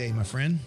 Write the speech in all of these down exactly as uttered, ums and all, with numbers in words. today, my friend?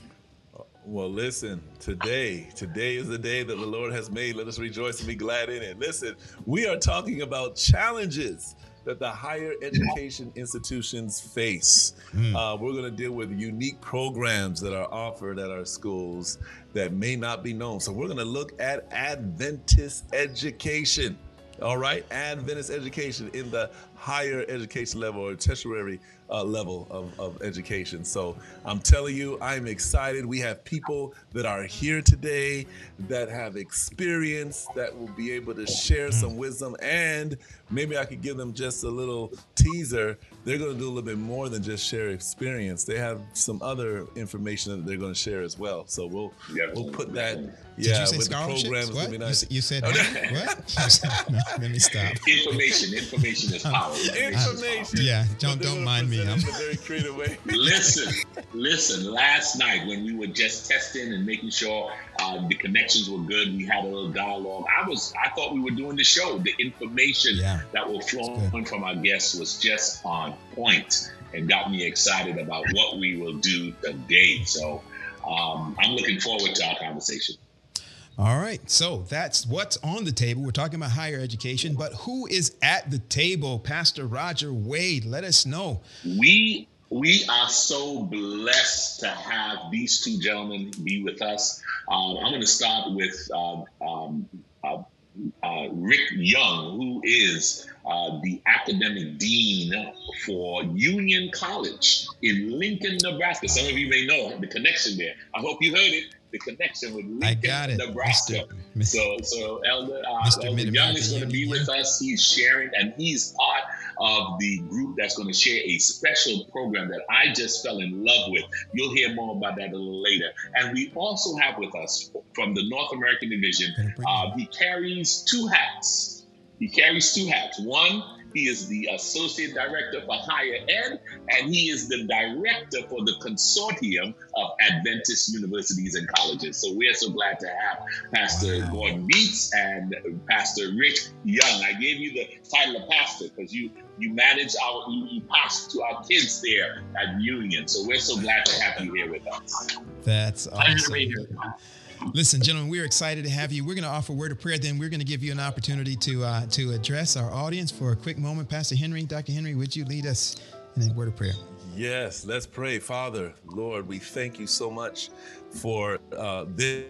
Well, listen, today, today is the day that the Lord has made. Let us rejoice and be glad in it. Listen, we are talking about challenges that the higher education institutions face. Mm. Uh, we're going to deal with unique programs that are offered at our schools that may not be known. So we're going to look at Adventist education. All right, Adventist education in the higher education level or tertiary uh, level of, of education. So I'm telling you, I'm excited. We have people that are here today that have experience that will be able to share some wisdom, and maybe I could give them just a little teaser. They're going to do a little bit more than just share experience. They have some other information that they're going to share as well. So we'll yeah. we'll put that. Yeah, Did you say with scholarships? The program, what? It's be nice. You, you said what? No, let me stop. Information, information is power. Information. Yeah, don't don't mind me. I'm very creative way. Listen, listen. Last night when we were just testing and making sure uh, the connections were good, we had a little dialogue. I was, I thought we were doing the show. The information yeah. that was flowing from our guests was just on point and got me excited about what we will do today. So um, I'm looking forward to our conversation. All right. So that's what's on the table. We're talking about higher education, but who is at the table? Pastor Roger Wade, let us know. We we are so blessed to have these two gentlemen be with us. Um, I'm going to start with um, um, uh, uh, Rick Young, who is uh, the academic dean for Union College in Lincoln, Nebraska. Some of you may know the connection there. I hope you heard it. The connection with Lincoln, I got it, Nebraska. Mister So, so Elder, uh, Elder Young is going to be with us. He's sharing, and he's part of the group that's going to share a special program that I just fell in love with. You'll hear more about that a little later. And we also have with us from the North American Division, uh, he carries two hats. He carries two hats. One, he is the Associate Director for Higher Ed, and he is the Director for the Consortium of Adventist Universities and Colleges. So we're so glad to have Pastor wow. Gordon Bietz and Pastor Rick Young. I gave you the title of pastor because you you manage our, you, you pastor to our kids there at Union. So we're so glad to have you here with us. That's awesome. Listen, gentlemen, we're excited to have you. We're going to offer a word of prayer. Then we're going to give you an opportunity to uh, to address our audience for a quick moment. Pastor Henry, Doctor Henry, would you lead us in a word of prayer? Yes, let's pray. Father, Lord, we thank you so much for uh, this,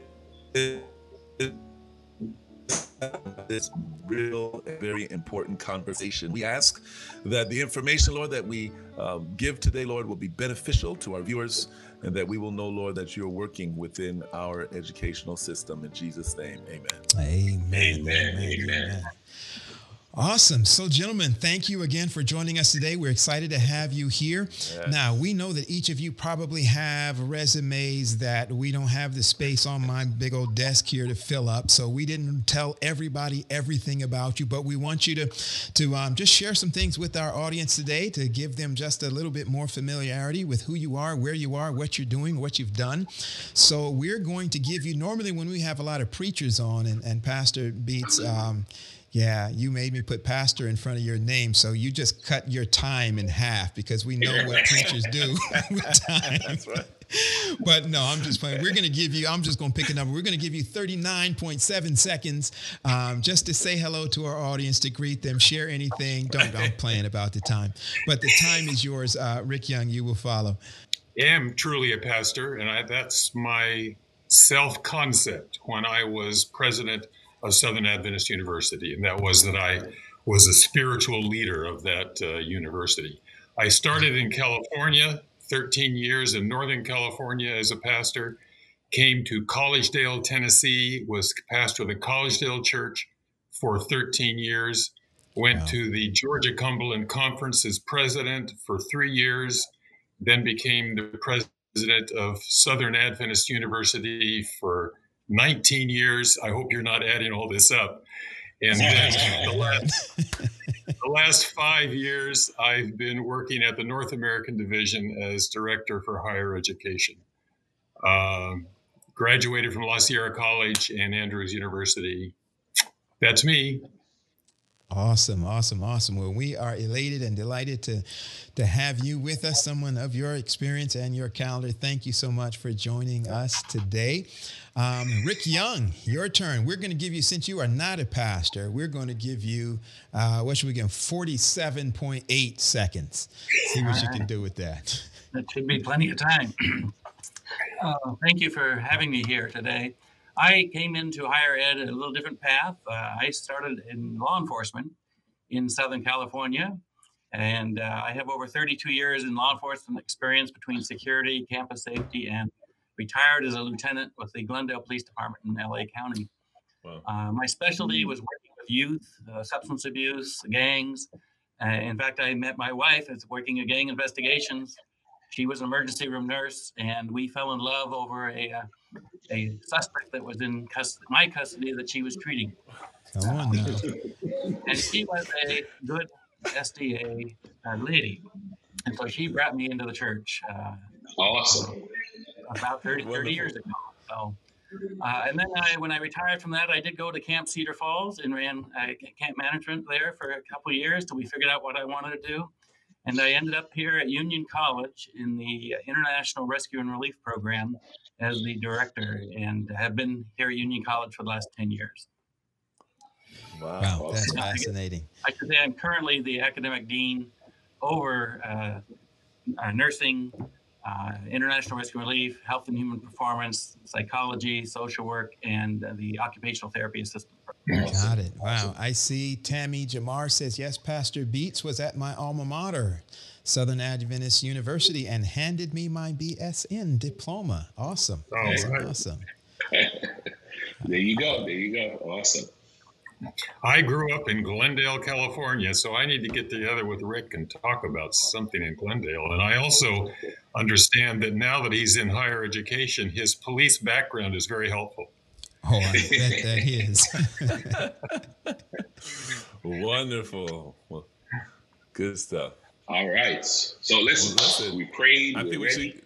this real, very important conversation. We ask that the information, Lord, that we uh, give today, Lord, will be beneficial to our viewers, and that we will know, Lord, that you're working within our educational system. In Jesus' name, amen. Amen. Amen. Amen. Amen. Awesome. So, gentlemen, thank you again for joining us today. We're excited to have you here. Yeah. Now, we know that each of you probably have resumes that we don't have the space on my big old desk here to fill up. So we didn't tell everybody everything about you, but we want you to, to um, just share some things with our audience today to give them just a little bit more familiarity with who you are, where you are, what you're doing, what you've done. So we're going to give you, normally when we have a lot of preachers on and, and Pastor Bietz, um, yeah, you made me put pastor in front of your name, so you just cut your time in half because we know what preachers do with time. That's right. But no, I'm just playing. We're going to give you, I'm just going to pick a number. We're going to give you thirty-nine point seven seconds um, just to say hello to our audience, to greet them, share anything. Don't, I'm playing about the time. But the time is yours, uh, Rick Young. You will follow. I am truly a pastor, and I, that's my self-concept when I was president of Southern Adventist University, and that was that I was a spiritual leader of that uh, university. I started in California, thirteen years in Northern California as a pastor, came to Collegedale, Tennessee, was pastor of the Collegedale Church for thirteen years, went wow. to the Georgia Cumberland Conference as president for three years, then became the president of Southern Adventist University for nineteen years. I hope you're not adding all this up. And then the last, the last five years, I've been working at the North American Division as director for higher education. Um, graduated from La Sierra College and Andrews University. That's me. Awesome, awesome, awesome. Well, we are elated and delighted to, to have you with us, someone of your experience and your calendar. Thank you so much for joining us today. Um, Rick Young, your turn. We're going to give you, since you are not a pastor, we're going to give you, uh, what should we give, forty-seven point eight seconds. See what you can do with that. That should be plenty of time. uh, thank you for having me here today. I came into higher ed a little different path. Uh, I started in law enforcement in Southern California, and uh, I have over thirty-two years in law enforcement experience between security, campus safety, and retired as a lieutenant with the Glendale Police Department in L A County. Wow. Uh, my specialty was working with youth, uh, substance abuse, gangs. Uh, in fact, I met my wife as working in gang investigations. She was an emergency room nurse, and we fell in love over a uh, a suspect that was in custody, my custody that she was treating. Come on now. And she was a good S D A uh, lady, and so she brought me into the church. Uh, awesome. About thirty, thirty years ago. So, uh, and then I, when I retired from that, I did go to Camp Cedar Falls and ran uh, camp management there for a couple of years till we figured out what I wanted to do. And I ended up here at Union College in the International Rescue and Relief Program as the director, and have been here at Union College for the last ten years. Wow, wow that's so fascinating. I, guess, I should say I'm currently the academic dean over uh, uh, nursing, uh, international rescue relief, health and human performance, psychology, social work, and uh, the occupational therapy assistant. Got it. Wow. I see Tammy Jamar says, yes, Pastor Bietz was at my alma mater, Southern Adventist University, and handed me my B S N diploma. Awesome. All awesome. Right. Awesome. There you go. There you go. Awesome. I grew up in Glendale, California, so I need to get together with Rick and talk about something in Glendale. And I also understand that now that he's in higher education, his police background is very helpful. Oh, I bet that is. Wonderful. Well, good stuff. All right. So listen, well, listen we prayed. I think we should,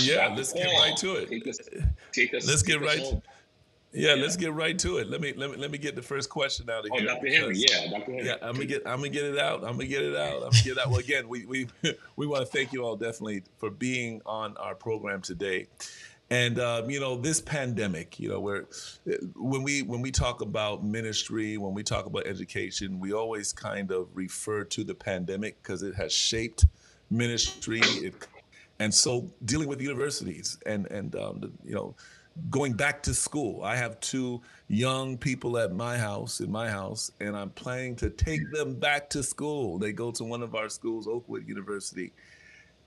yeah, let's get right to it. Take us, take us, let's get right. Us yeah, yeah, let's get right to it. Let me let me let me get the first question out of oh, here. Doctor Henry, yeah, Doctor Henry. Yeah, I'm gonna get I'm gonna get it out. I'm gonna get it out. I'm gonna get it out. Well, again, we we we want to thank you all definitely for being on our program today. And, um, you know, this pandemic, you know, where when we when we talk about ministry, when we talk about education, we always kind of refer to the pandemic because it has shaped ministry. It, and so dealing with universities and, and um, you know, going back to school. I have two young people at my house, in my house, and I'm planning to take them back to school. They go to one of our schools, Oakwood University.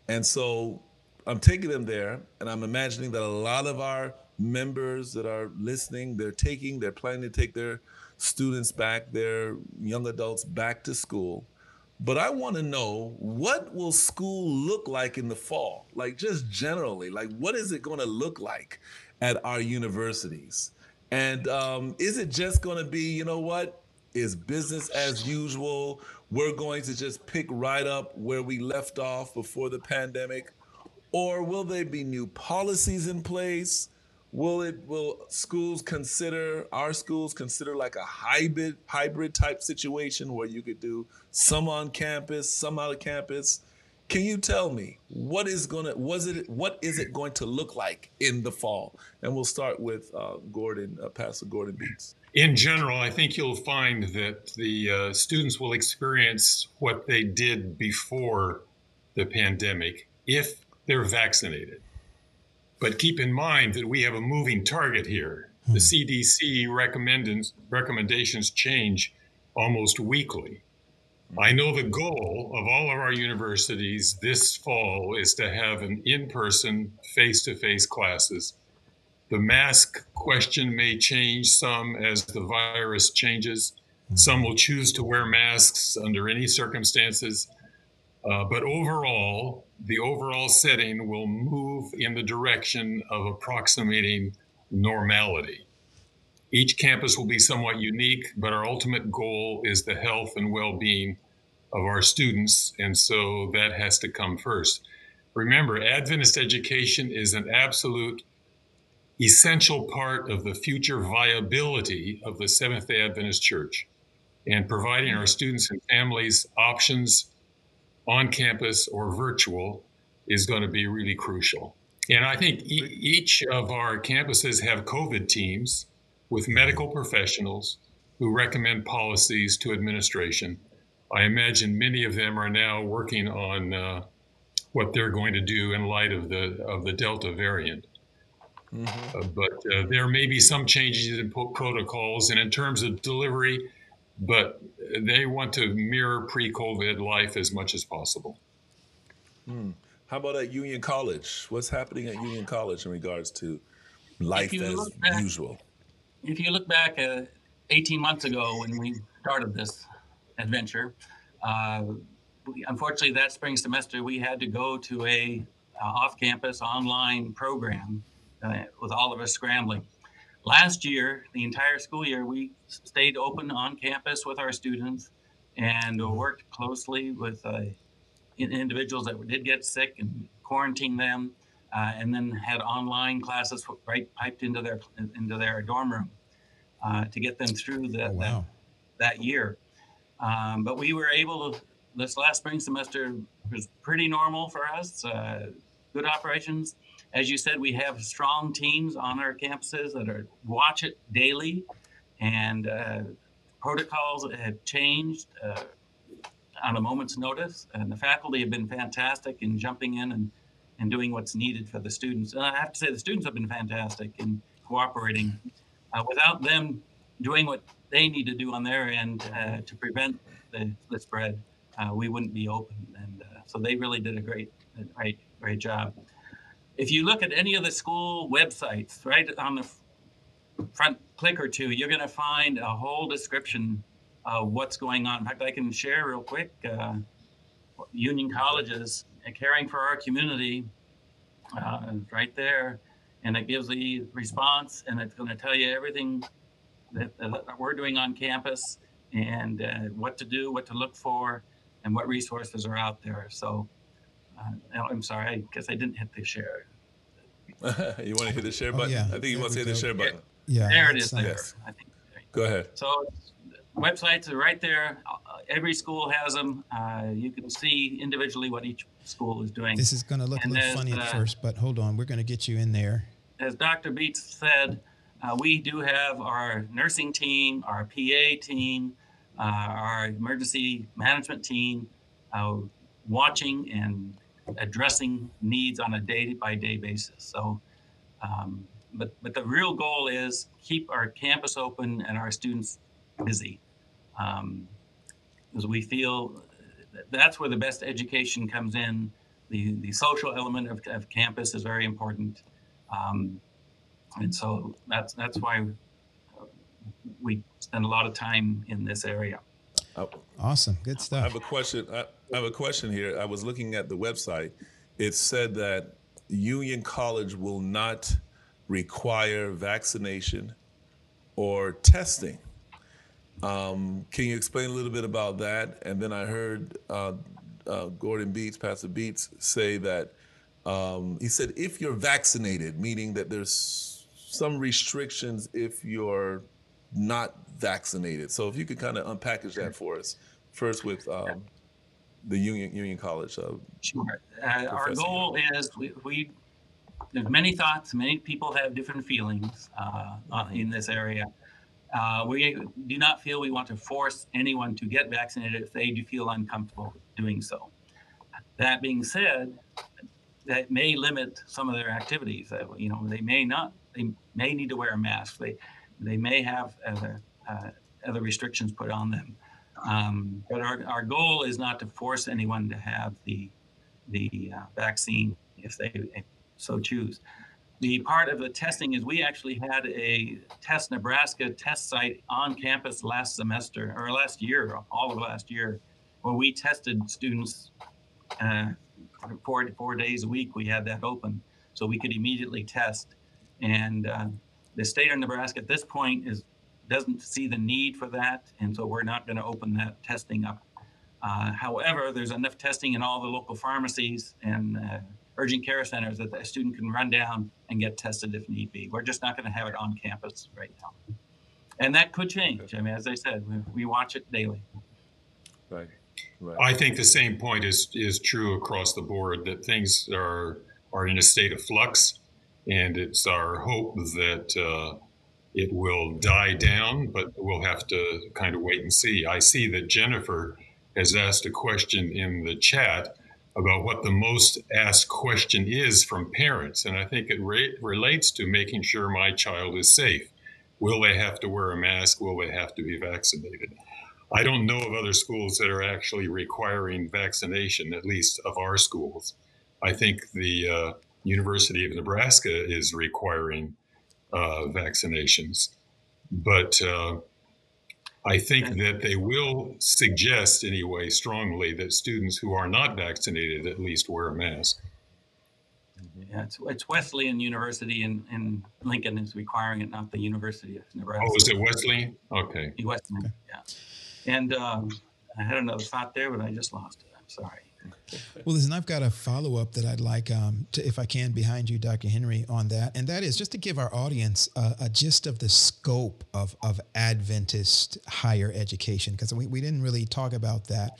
And so I'm taking them there, and I'm imagining that a lot of our members that are listening, they're taking, they're planning to take their students back, their young adults back to school. But I want to know, what will school look like in the fall? Like just generally, like what is it going to look like at our universities? And um, is it just going to be, you know what, is business as usual? We're going to just pick right up where we left off before the pandemic. Or will there be new policies in place? Will it? Will schools consider, our schools consider like a hybrid hybrid type situation where you could do some on campus, some out of campus? Can you tell me what is gonna? Was it? What is it going to look like in the fall? And we'll start with uh, Gordon, uh, Pastor Gordon Bietz. In general, I think you'll find that the uh, students will experience what they did before the pandemic if they're vaccinated. But keep in mind that we have a moving target here. The C D C recommend, recommendations change almost weekly. I know the goal of all of our universities this fall is to have an in-person, face-to-face classes. The mask question may change some as the virus changes. Some will choose to wear masks under any circumstances. Uh, but overall, the overall setting will move in the direction of approximating normality. Each campus will be somewhat unique, but our ultimate goal is the health and well-being of our students, and so that has to come first. Remember, Adventist education is an absolute essential part of the future viability of the Seventh-day Adventist Church. and providing our students and families options on campus or virtual is going to be really crucial. And I think e- each of our campuses have COVID teams with medical professionals who recommend policies to administration. I imagine many of them are now working on uh, what they're going to do in light of the of the Delta variant. Mm-hmm. Uh, but uh, there may be some changes in po- protocols and in terms of delivery, but they want to mirror pre-COVID life as much as possible. Mm. How about at Union College? What's happening at Union College in regards to life as back, usual? If you look back uh, eighteen months ago when we started this adventure, uh, we, unfortunately that spring semester we had to go to a uh, off-campus online program uh, with all of us scrambling. Last year, the entire school year, we stayed open on campus with our students and worked closely with uh, individuals that did get sick and quarantined them, uh, and then had online classes right piped into their into their dorm room uh, to get them through the, oh, wow. that that year. Um, but we were able to, this last spring semester was pretty normal for us, uh, good operations. As you said, we have strong teams on our campuses that are watch it daily, and uh, protocols have changed uh, on a moment's notice, and the faculty have been fantastic in jumping in and, and doing what's needed for the students. And I have to say the students have been fantastic in cooperating. Uh, without them doing what they need to do on their end uh, to prevent the, the spread, uh, we wouldn't be open. And uh, so they really did a great, great, great job. If you look at any of the school websites, right on the front click or two, you're going to find a whole description of what's going on. In fact, I can share real quick, uh, Union College's Caring for Our Community uh, right there. And it gives the response, and it's going to tell you everything that, uh, that we're doing on campus and uh, what to do, what to look for, and what resources are out there. So. Uh, I'm sorry, I guess I didn't hit the share. You want to hit the share button? Oh, yeah. I think you there want to hit the share button. Yeah, yeah there it is. Nice. There. Yes. I think. Go ahead. So websites are right there. Uh, every school has them. Uh, you can see individually what each school is doing. This is going to look and a little funny at uh, first, but hold on. We're going to get you in there. As Doctor Bietz said, uh, we do have our nursing team, our P A team, uh, our emergency management team uh, watching and addressing needs on a day-by-day basis. So, um, but but the real goal is keep our campus open and our students busy, um, because we feel that's where the best education comes in. The the social element of, of campus is very important, um, and so that's that's why we spend a lot of time in this area. Awesome, good stuff. I have a question. I, I have a question here. I was looking at the website. It said that Union College will not require vaccination or testing. Um, can you explain a little bit about that? And then I heard uh, uh, Gordon Bietz, Pastor Bietz, say that um, he said if you're vaccinated, meaning that there's some restrictions if you're not vaccinated. So if you could kind of unpackage that for us, first with um, the Union Union College. Uh, sure. Uh, our goal is we, we there's many thoughts. Many people have different feelings uh, in this area. Uh, we do not feel we want to force anyone to get vaccinated if they do feel uncomfortable doing so. That being said, that may limit some of their activities. Uh, you know, they may not. They may need to wear a mask. They They may have other, uh, other restrictions put on them. Um, but our, our goal is not to force anyone to have the, the uh, vaccine if they so choose. The part of the testing is we actually had a Test Nebraska test site on campus last semester, or last year, all of last year, where we tested students uh, four, four days a week. We had that open so we could immediately test. And uh, the state of Nebraska at this point is doesn't see the need for that, and so we're not going to open that testing up. Uh, however, there's enough testing in all the local pharmacies and uh, urgent care centers that a student can run down and get tested if need be. We're just not going to have it on campus right now. And that could change. I mean, as I said, we, we watch it daily. Right. Right. I think the same point is, is true across the board, that things are, are in a state of flux, and it's our hope that uh, it will die down, but we'll have to kind of wait and see. I see that Jennifer has asked a question in the chat about what the most asked question is from parents, and I think it re- relates to making sure my child is safe. Will they have to wear a mask? Will they have to be vaccinated? I don't know of other schools that are actually requiring vaccination, at least of our schools. I think the uh, University of Nebraska is requiring uh, vaccinations. But uh, I think that they will suggest anyway strongly that students who are not vaccinated at least wear a mask. Yeah, it's, it's Wesleyan University in, in Lincoln is requiring it, not the University of Nebraska. Oh, is it Wesleyan? Okay. Wesleyan, okay. Yeah. And um, I had another thought there, but I just lost it. I'm sorry. Well, listen, I've got a follow-up that I'd like, um, to, if I can, behind you, Doctor Henry, on that. And that is just to give our audience uh, a gist of the scope of, of Adventist higher education, because we, we didn't really talk about that.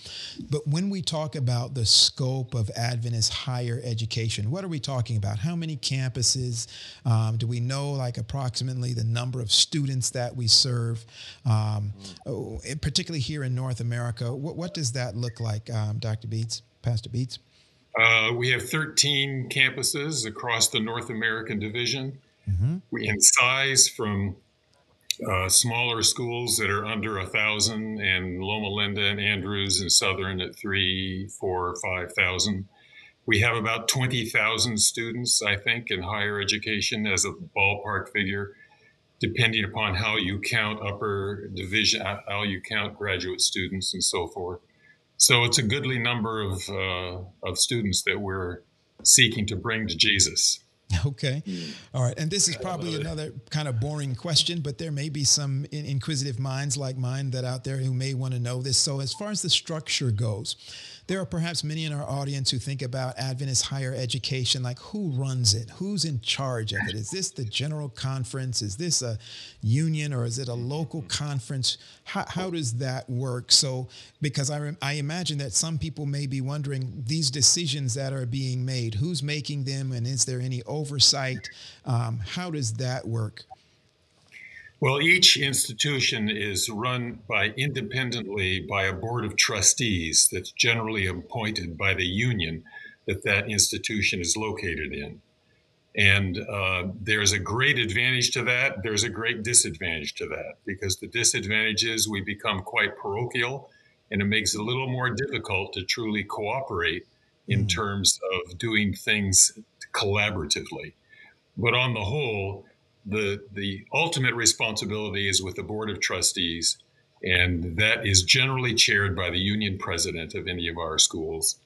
But when we talk about the scope of Adventist higher education, what are we talking about? How many campuses? Um, do we know, like, approximately the number of students that we serve, um, oh, particularly here in North America? What, what does that look like, um, Doctor Bietz? Pastor Bietz? Uh, we have thirteen campuses across the North American Division. Mm-hmm. We in size from uh, smaller schools that are under one thousand, and Loma Linda and Andrews and Southern at three, four, five thousand. We have about twenty thousand students, I think, in higher education as a ballpark figure, depending upon how you count upper division, how you count graduate students and so forth. So it's a goodly number of uh, of students that we're seeking to bring to Jesus. Okay. All right. And this is probably another kind of boring question, but there may be some in- inquisitive minds like mine that out there who may want to know this. So as far as the structure goes, there are perhaps many in our audience who think about Adventist higher education, like who runs it? Who's in charge of it? Is this the general conference? Is this a union, or is it a local conference? How, how does that work? So, because I, I imagine that some people may be wondering these decisions that are being made, who's making them, and is there any oversight? Um, how does that work? Well, each institution is run by independently by a board of trustees that's generally appointed by the union that that institution is located in. And uh, there's a great advantage to that. There's a great disadvantage to that, because the disadvantage is we become quite parochial, and it makes it a little more difficult to truly cooperate in mm-hmm. terms of doing things collaboratively. But on the whole, the the ultimate responsibility is with the Board of Trustees, and that is generally chaired by the union president of any of our schools.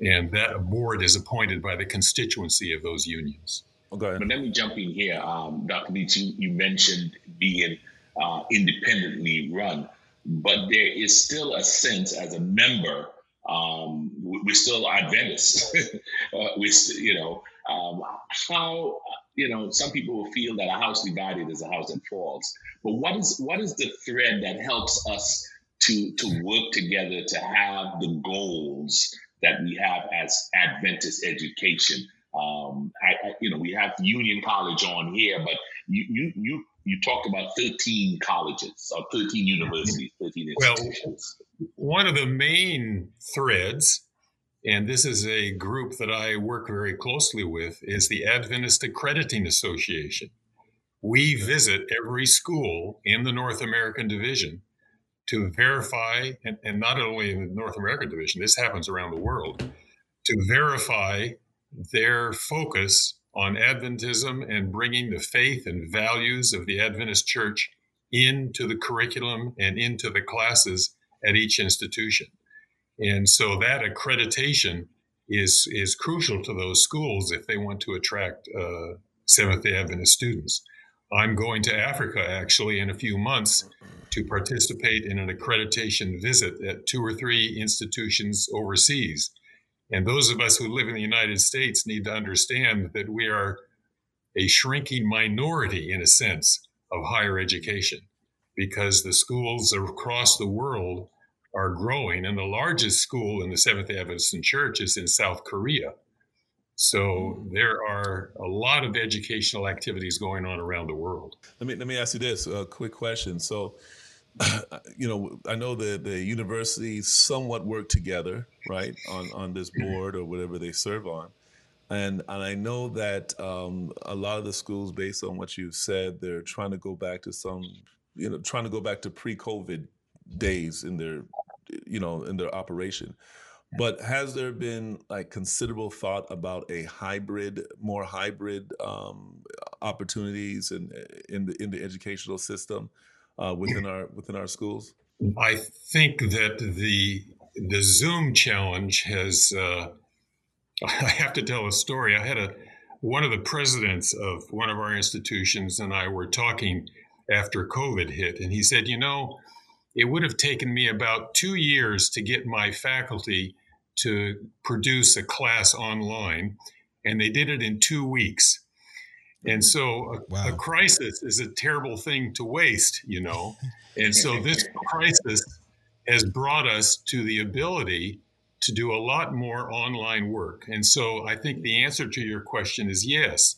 And that board is appointed by the constituency of those unions. Okay. But let me jump in here. Um, Doctor Bietz, you, you mentioned being uh, independently run, but there is still a sense as a member, um, we're still Adventists. uh, we're st- you know, um, how... You know, some people will feel that a house divided is a house that falls. But what is what is the thread that helps us to to work together to have the goals that we have as Adventist education? Um, I, I, you know, we have Union College on here, but you you you you talked about thirteen colleges or thirteen universities, thirteen institutions. Well, one of the main threads, and this is a group that I work very closely with, is the Adventist Accrediting Association. We visit every school in the North American Division to verify, and, and not only in the North American Division, this happens around the world, to verify their focus on Adventism and bringing the faith and values of the Adventist Church into the curriculum and into the classes at each institution. And so that accreditation is is crucial to those schools if they want to attract uh, Seventh-day Adventist students. I'm going to Africa, actually, in a few months to participate in an accreditation visit at two or three institutions overseas. And those of us who live in the United States need to understand that we are a shrinking minority, in a sense, of higher education. because the schools across the world are growing. And the largest school in the Seventh-day Adventist Church is in South Korea. So there are a lot of educational activities going on around the world. Let me let me ask you this, a quick question. So, you know, I know that the universities somewhat work together, right, on, on this board or whatever they serve on. And and I know that um, a lot of the schools, based on what you've said, they're trying to go back to some, you know, trying to go back to pre-COVID days in their, you know, in their operation. But has there been like considerable thought about a hybrid, more hybrid um, opportunities in in the in the educational system uh, within our within our schools? I think that the the Zoom challenge has. Uh, I have to tell a story. I had a one of the presidents of one of our institutions and I were talking after COVID hit, and he said, you know, it would have taken me about two years to get my faculty to produce a class online, and they did it in two weeks. And so a, wow. a crisis is a terrible thing to waste, you know. And so this crisis has brought us to the ability to do a lot more online work. And so I think the answer to your question is yes,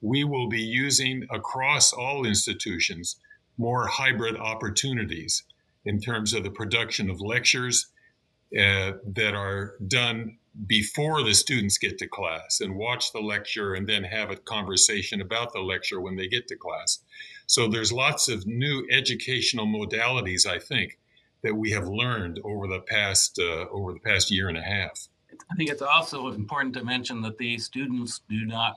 we will be using across all institutions more hybrid opportunities in terms of the production of lectures uh, that are done before the students get to class and watch the lecture and then have a conversation about the lecture when they get to class. So there's lots of new educational modalities, I think, that we have learned over the past uh, over the past year and a half. I think it's also important to mention that the students do not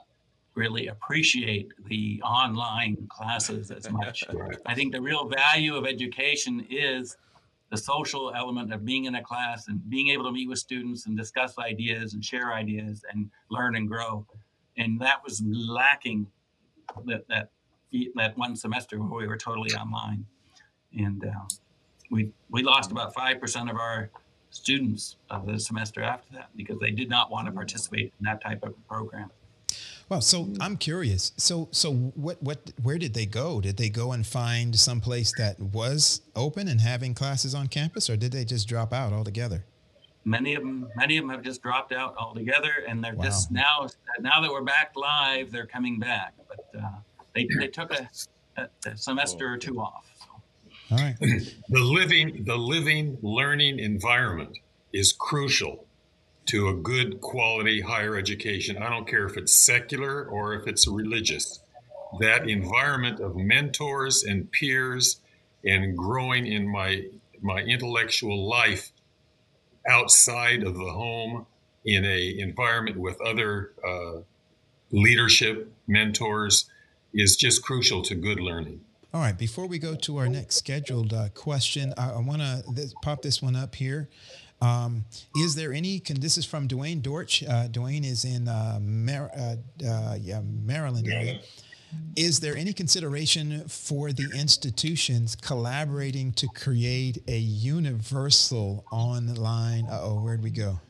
really appreciate the online classes as much. Right. I think the real value of education is the social element of being in a class and being able to meet with students and discuss ideas and share ideas and learn and grow. And that was lacking that that, that one semester where we were totally online. And uh, we we lost about five percent of our students of the semester after that because they did not want to participate in that type of program. Wow. So I'm curious. So, so what, what, where did they go? Did they go and find someplace that was open and having classes on campus, or did they just drop out altogether? Many of them, many of them have just dropped out altogether, and they're wow. just now, now that we're back live, they're coming back, but uh, they, they took a, a, a semester or two off. So. All right. The living, the living learning environment is crucial to a good quality higher education. I don't care if it's secular or if it's religious. That environment of mentors and peers and growing in my my intellectual life outside of the home in a environment with other uh, leadership, mentors, is just crucial to good learning. All right, before we go to our next scheduled uh, question, I, I want to th- pop this one up here. Um, is there any, can, this is from Dwayne Dortch. Uh, Dwayne is in uh, Mar- uh, uh, yeah, Maryland area. Is there any consideration for the institutions collaborating to create a universal online, uh-oh, where'd we go?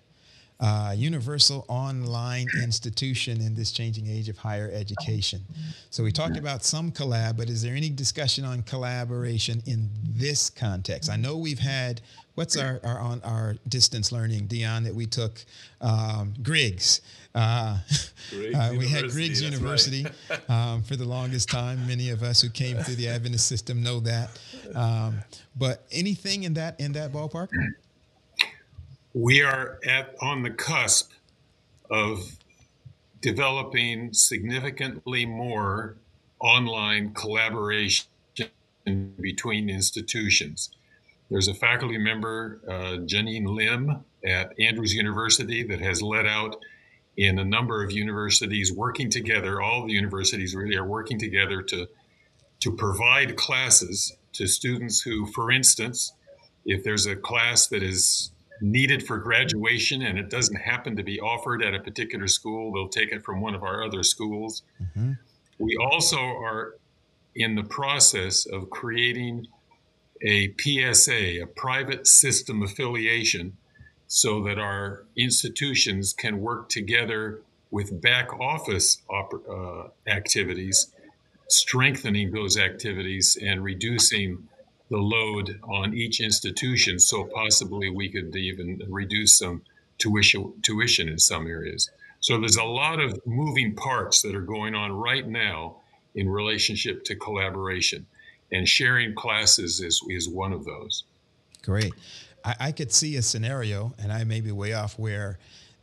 Uh, universal online institution in this changing age of higher education. So we talked about some collab, but is there any discussion on collaboration in this context? I know we've had, what's our, our on our distance learning, Dion, that we took? Um, Griggs. Uh, Griggs uh, we had Griggs University right. um, for the longest time. Many of us who came through the Adventist system know that. Um, but anything in that in that ballpark? We are at on the cusp of developing significantly more online collaboration between institutions. There's a faculty member, uh, Janine Lim at Andrews University, that has led out in a number of universities working together. All the universities really are working together to, to provide classes to students who, for instance, if there's a class that is needed for graduation and it doesn't happen to be offered at a particular school, they'll take it from one of our other schools. Mm-hmm. We also are in the process of creating a P S A, a private system affiliation, so that our institutions can work together with back office op- uh, activities, strengthening those activities and reducing the load on each institution, so possibly we could even reduce some tuition, tuition in some areas. So there's a lot of moving parts that are going on right now in relationship to collaboration, and sharing classes is, is one of those. Great. I, I could see a scenario, and I may be way off, where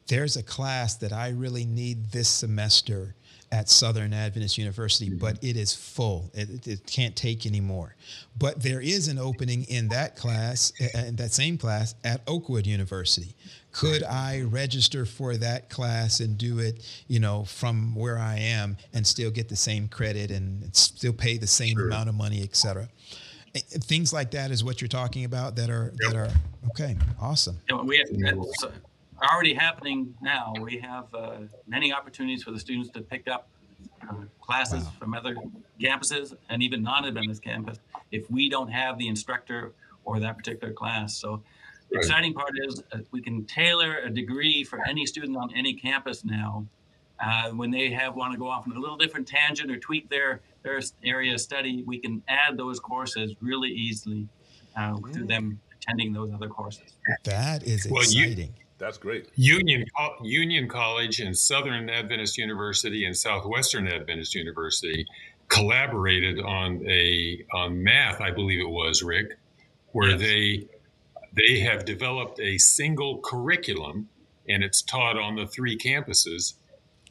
there's a class that I really need this semester at Southern Adventist University, but it is full. It, it can't take anymore. But there is an opening in that class, in that same class, at Oakwood University. Could I register for that class and do it, you know, from where I am and still get the same credit and still pay the same sure. amount of money, et cetera? Things like that is what you're talking about that are, yep. that are okay, awesome. You know, we have, that's already happening now. We have uh, many opportunities for the students to pick up uh, classes wow. from other campuses and even non-Adventist campus if we don't have the instructor or that particular class. So the right. exciting part is uh, we can tailor a degree for any student on any campus now uh, when they have want to go off on a little different tangent or tweak their their area of study. We can add those courses really easily uh, really? through them attending those other courses. That is well, exciting. You- That's great. Union, Union College and Southern Adventist University and Southwestern Adventist University collaborated on a on math, I believe it was, Rick, where yes. they they have developed a single curriculum, and it's taught on the three campuses,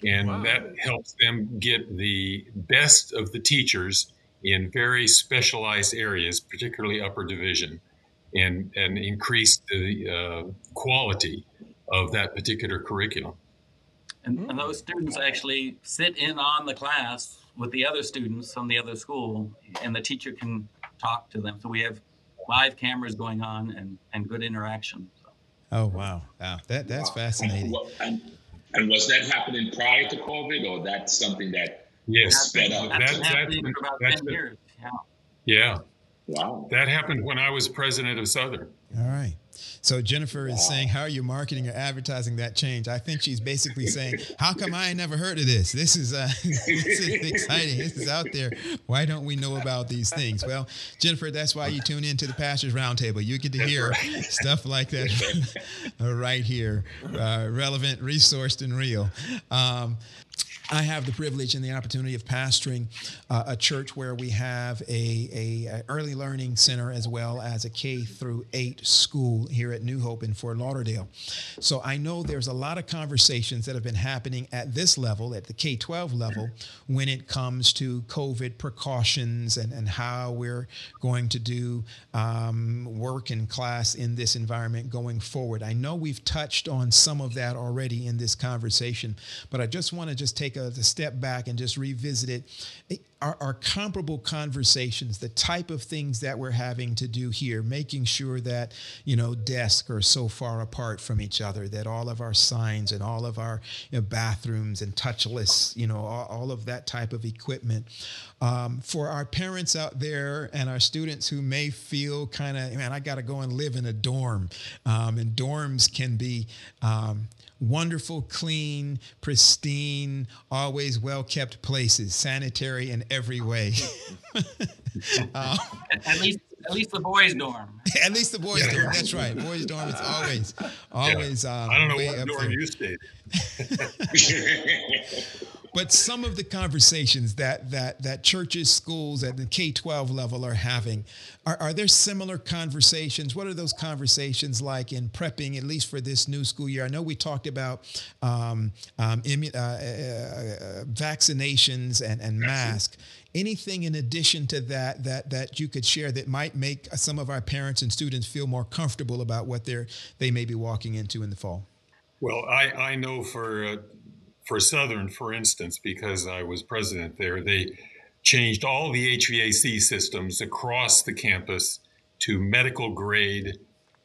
and wow. that helps them get the best of the teachers in very specialized areas, particularly upper division, and and increase the uh, quality of that particular curriculum. And, and those students actually sit in on the class with the other students from the other school, and the teacher can talk to them. So we have live cameras going on and, and good interaction. So. Oh, wow. wow. That That's wow. fascinating. And, and was that happening prior to COVID, or that's something that yes, sped up? That's, that's, that's happening for about ten years. Yeah. Yeah. Wow. That happened when I was president of Southern. All right. So Jennifer is wow. saying, how are you marketing or advertising that change? I think she's basically saying, how come I ain't never heard of this? This is, uh, this is exciting. This is out there. Why don't we know about these things? Well, Jennifer, that's why you tune in to the Pastor's Roundtable. You get to hear right. stuff like that right here. Uh, relevant, resourced, and real. Um, I have the privilege and the opportunity of pastoring uh, a church where we have a, a, a early learning center as well as a K through eight school here at New Hope in Fort Lauderdale. So I know there's a lot of conversations that have been happening at this level, at the K twelve level, when it comes to COVID precautions and, and how we're going to do um, work and class in this environment going forward. I know we've touched on some of that already in this conversation, but I just want to just take a, a step back and just revisit it. Our, our comparable conversations, the type of things that we're having to do here, making sure that, you know, desks are so far apart from each other, that all of our signs and all of our you know, bathrooms and touchless, you know, all, all of that type of equipment. Um, for our parents out there and our students who may feel kind of, man, I got to go and live in a dorm. Um, and dorms can be... Um, wonderful, clean, pristine, always well-kept places, sanitary in every way. um, at least at least the boys' dorm. At least the boys' yeah. dorm, that's right. Boys' dorm is always, always yeah. um, I don't know what dorm you stayed in. But some of the conversations that that that churches, schools at the K twelve level are having, are, are there similar conversations? What are those conversations like in prepping, at least for this new school year? I know we talked about um, um, immu- uh, uh, uh, vaccinations and, and masks. Anything in addition to that, that that you could share that might make some of our parents and students feel more comfortable about what they're they may be walking into in the fall? Well, I, I know for... Uh... For Southern, for instance, because I was president there, they changed all the H V A C systems across the campus to medical grade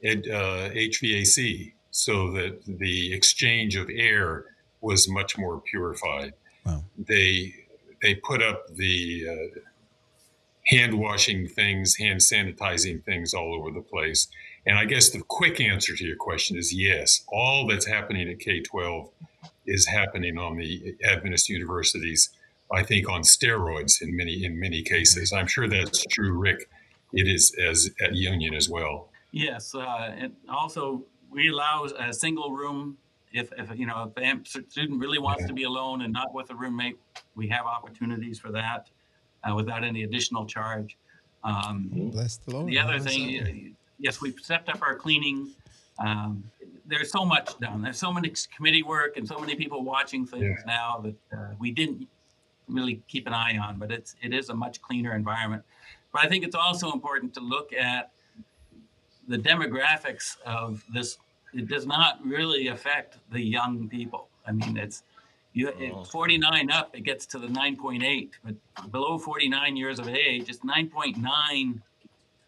ed, uh, H V A C so that the exchange of air was much more purified. Wow. They they put up the uh, hand washing things, hand sanitizing things all over the place. And I guess the quick answer to your question is yes, all that's happening at K twelve is happening on the Adventist universities, I think on steroids in many in many cases. I'm sure that's true, Rick, it is as at Union as well. Yes, uh, and also we allow a single room. If, if you know, if a student really wants yeah. to be alone and not with a roommate, we have opportunities for that uh, without any additional charge. Um, Bless the Lord. The other Bless thing, is, yes, we've stepped up our cleaning. Um, there's so much done. There's so many committee work and so many people watching things yeah. now that uh, we didn't really keep an eye on, but it's, it is a much cleaner environment. But I think it's also important to look at the demographics of this. It does not really affect the young people. I mean, it's you, oh. forty-nine up, it gets to the nine point eight, but below forty-nine years of age, it's nine point nine,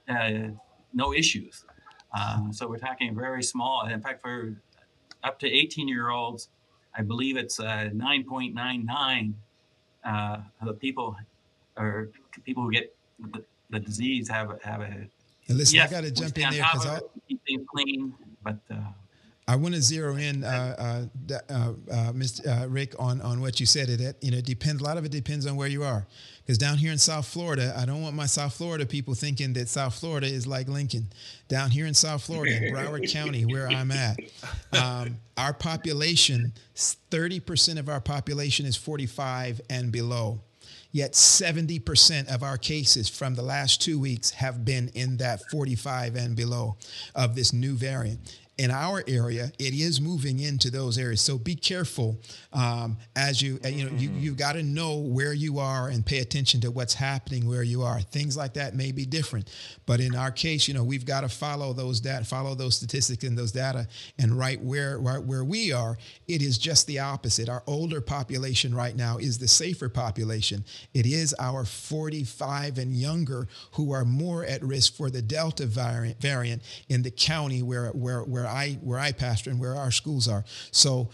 uh, no issues. Um, so we're talking very small. In fact, for up to eighteen-year-olds, I believe it's uh, nine point nine nine uh, the people or people who get the, the disease have have a. Now listen, yes, I got to jump in there because I keep things clean. But uh, I want to zero in, uh, uh, uh, uh, Mister Uh, Rick, on, on what you said. It you know it depends. A lot of it depends on where you are, because down here in South Florida, I don't want my South Florida people thinking that South Florida is like Lincoln. Down here in South Florida, in Broward County, where I'm at, um, our population, thirty percent of our population is forty-five and below. Yet seventy percent of our cases from the last two weeks have been in that forty-five and below of this new variant. In our area, it is moving into those areas. So be careful um, as you, you know, you, you've got to know where you are and pay attention to what's happening where you are. Things like that may be different. But in our case, you know, we've got to follow those data, follow those statistics and those data. And right where, right where we are, it is just the opposite. Our older population right now is the safer population. It is our forty-five and younger who are more at risk for the Delta variant, variant in the county where, where, where I, where I pastor and where our schools are. So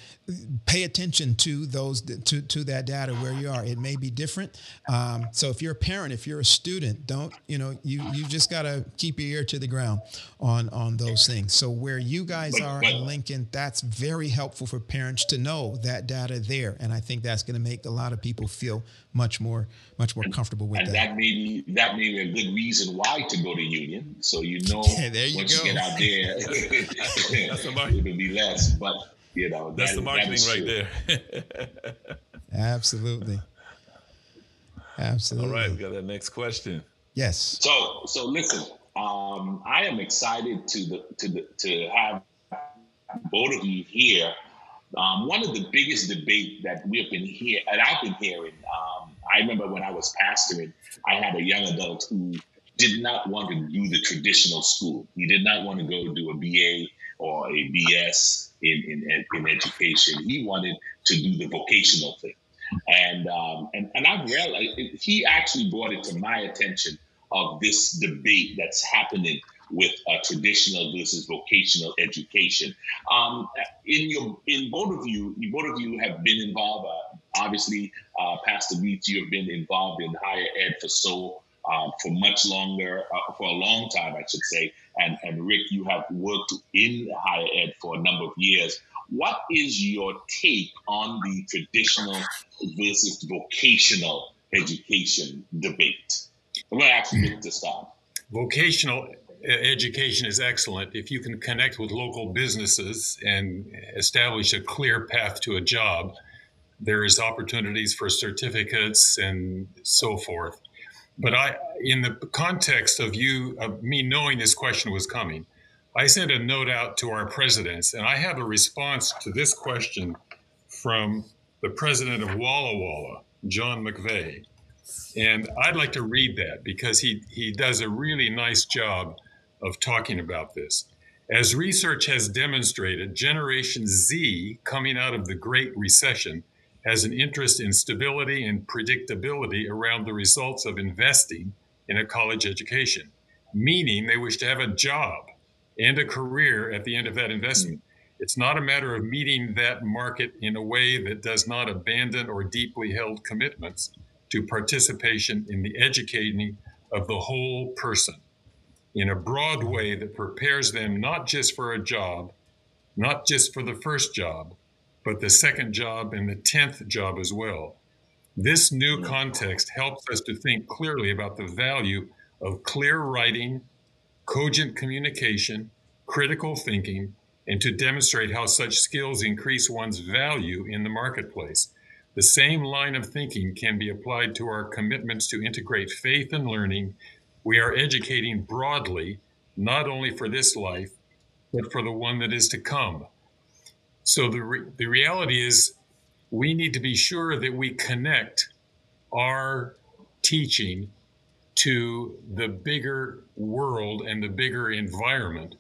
pay attention to those, to, to that data where you are. It may be different. Um, so if you're a parent, if you're a student, don't, you know, you, you just got to keep your ear to the ground on, on those things. So where you guys are in Lincoln, that's very helpful for parents to know that data there. And I think that's going to make a lot of people feel much more, much more comfortable with and that. And that may, that may be a good reason why to go to Union. So, you know, yeah, there you once go. You get out there, that's the marketing. It'll be less, but you know that's that, the marketing that right there. Absolutely, absolutely. All right, we got that next question. Yes. So, so listen, um, I am excited to the to the, to have both of you here. Um, one of the biggest debate that we've been here, and I've been hearing. Um, I remember when I was pastoring, I had a young adult who did not want to do the traditional school. He did not want to go do a B A or a B S in, in, in education. He wanted to do the vocational thing. And um, and, and I've realized, he actually brought it to my attention of this debate that's happening with uh, traditional versus vocational education. Um, in your, in both of you, both of you have been involved, uh, obviously, uh, Pastor Bietz, you have been involved in higher ed for so Um, for much longer, uh, for a long time, I should say. And, and Rick, you have worked in higher ed for a number of years. What is your take on the traditional versus vocational education debate? I'm going to ask Rick to start. Vocational education is excellent if you can connect with local businesses and establish a clear path to a job. There is opportunities for certificates and so forth. But I, in the context of you, of me knowing this question was coming, I sent a note out to our presidents, and I have a response to this question from the president of Walla Walla, John McVay. And I'd like to read that because he, he does a really nice job of talking about this. As research has demonstrated, Generation Z coming out of the Great Recession has an interest in stability and predictability around the results of investing in a college education, meaning they wish to have a job and a career at the end of that investment. It's not a matter of meeting that market in a way that does not abandon or deeply held commitments to participation in the educating of the whole person in a broad way that prepares them not just for a job, not just for the first job, but the second job and the tenth job as well. This new context helps us to think clearly about the value of clear writing, cogent communication, critical thinking, and to demonstrate how such skills increase one's value in the marketplace. The same line of thinking can be applied to our commitments to integrate faith and learning. We are educating broadly, not only for this life, but for the one that is to come. So the re- the reality is we need to be sure that we connect our teaching to the bigger world and the bigger environment.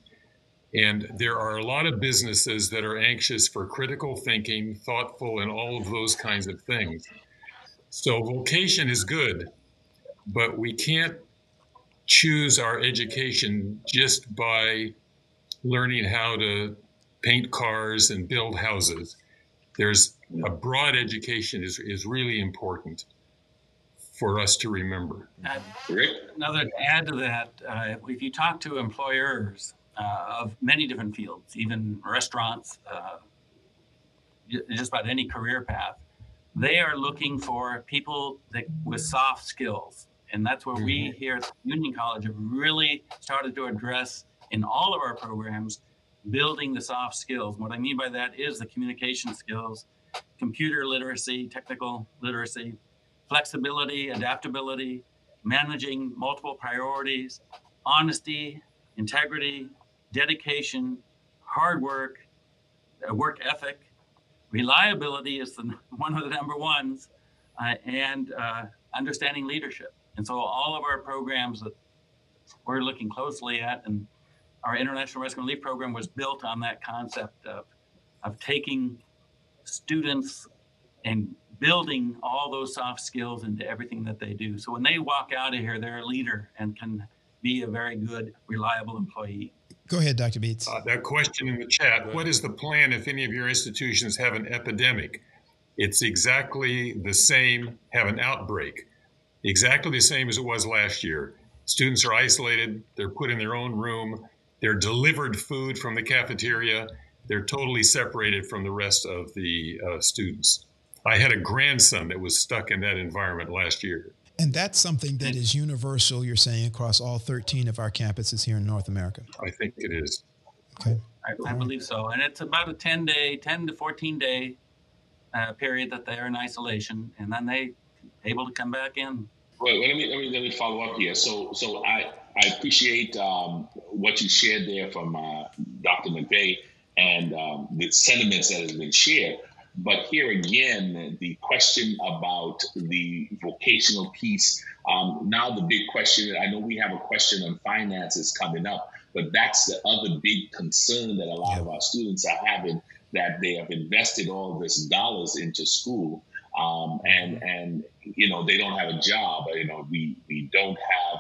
And there are a lot of businesses that are anxious for critical thinking, thoughtful, and all of those kinds of things. So vocation is good, but we can't choose our education just by learning how to paint cars and build houses. There's a broad education is, is really important for us to remember. Uh, Rick? Another to add to that, uh, if you talk to employers Uh, of many different fields, even restaurants, uh, just about any career path, they are looking for people that, with soft skills. And that's where we here at Union College have really started to address in all of our programs, building the soft skills. What I mean by that is the communication skills, computer literacy, technical literacy, flexibility, adaptability, managing multiple priorities, honesty, integrity, dedication, hard work, work ethic, reliability is the, one of the number ones, uh, and uh, understanding leadership. And so all of our programs that we're looking closely at, and our International Rescue and Relief Program was built on that concept of, of taking students and building all those soft skills into everything that they do. So when they walk out of here, they're a leader and can be a very good, reliable employee. Go ahead, Doctor Bietz. Uh, that question in the chat, what is the plan if any of your institutions have an epidemic? It's exactly the same, have an outbreak. Exactly the same as it was last year. Students are isolated, they're put in their own room, they're delivered food from the cafeteria, they're totally separated from the rest of the uh, students. I had a grandson that was stuck in that environment last year. And that's something that is universal, you're saying, across all thirteen of our campuses here in North America. I think it is. Okay. I, I believe so. And it's about a ten-day, ten to fourteen-day uh, period that they are in isolation, and then they able to come back in. Right. Well, let me let me let me follow up here. So so I I appreciate um, what you shared there from uh, Doctor McVay and um, the sentiments that has been shared. But here again, the question about the vocational piece, um, now the big question, I know we have a question on finances coming up, but that's the other big concern that a lot of our students are having, that they have invested all this dollars into school um, and, and, you know, they don't have a job. You know, we, we don't have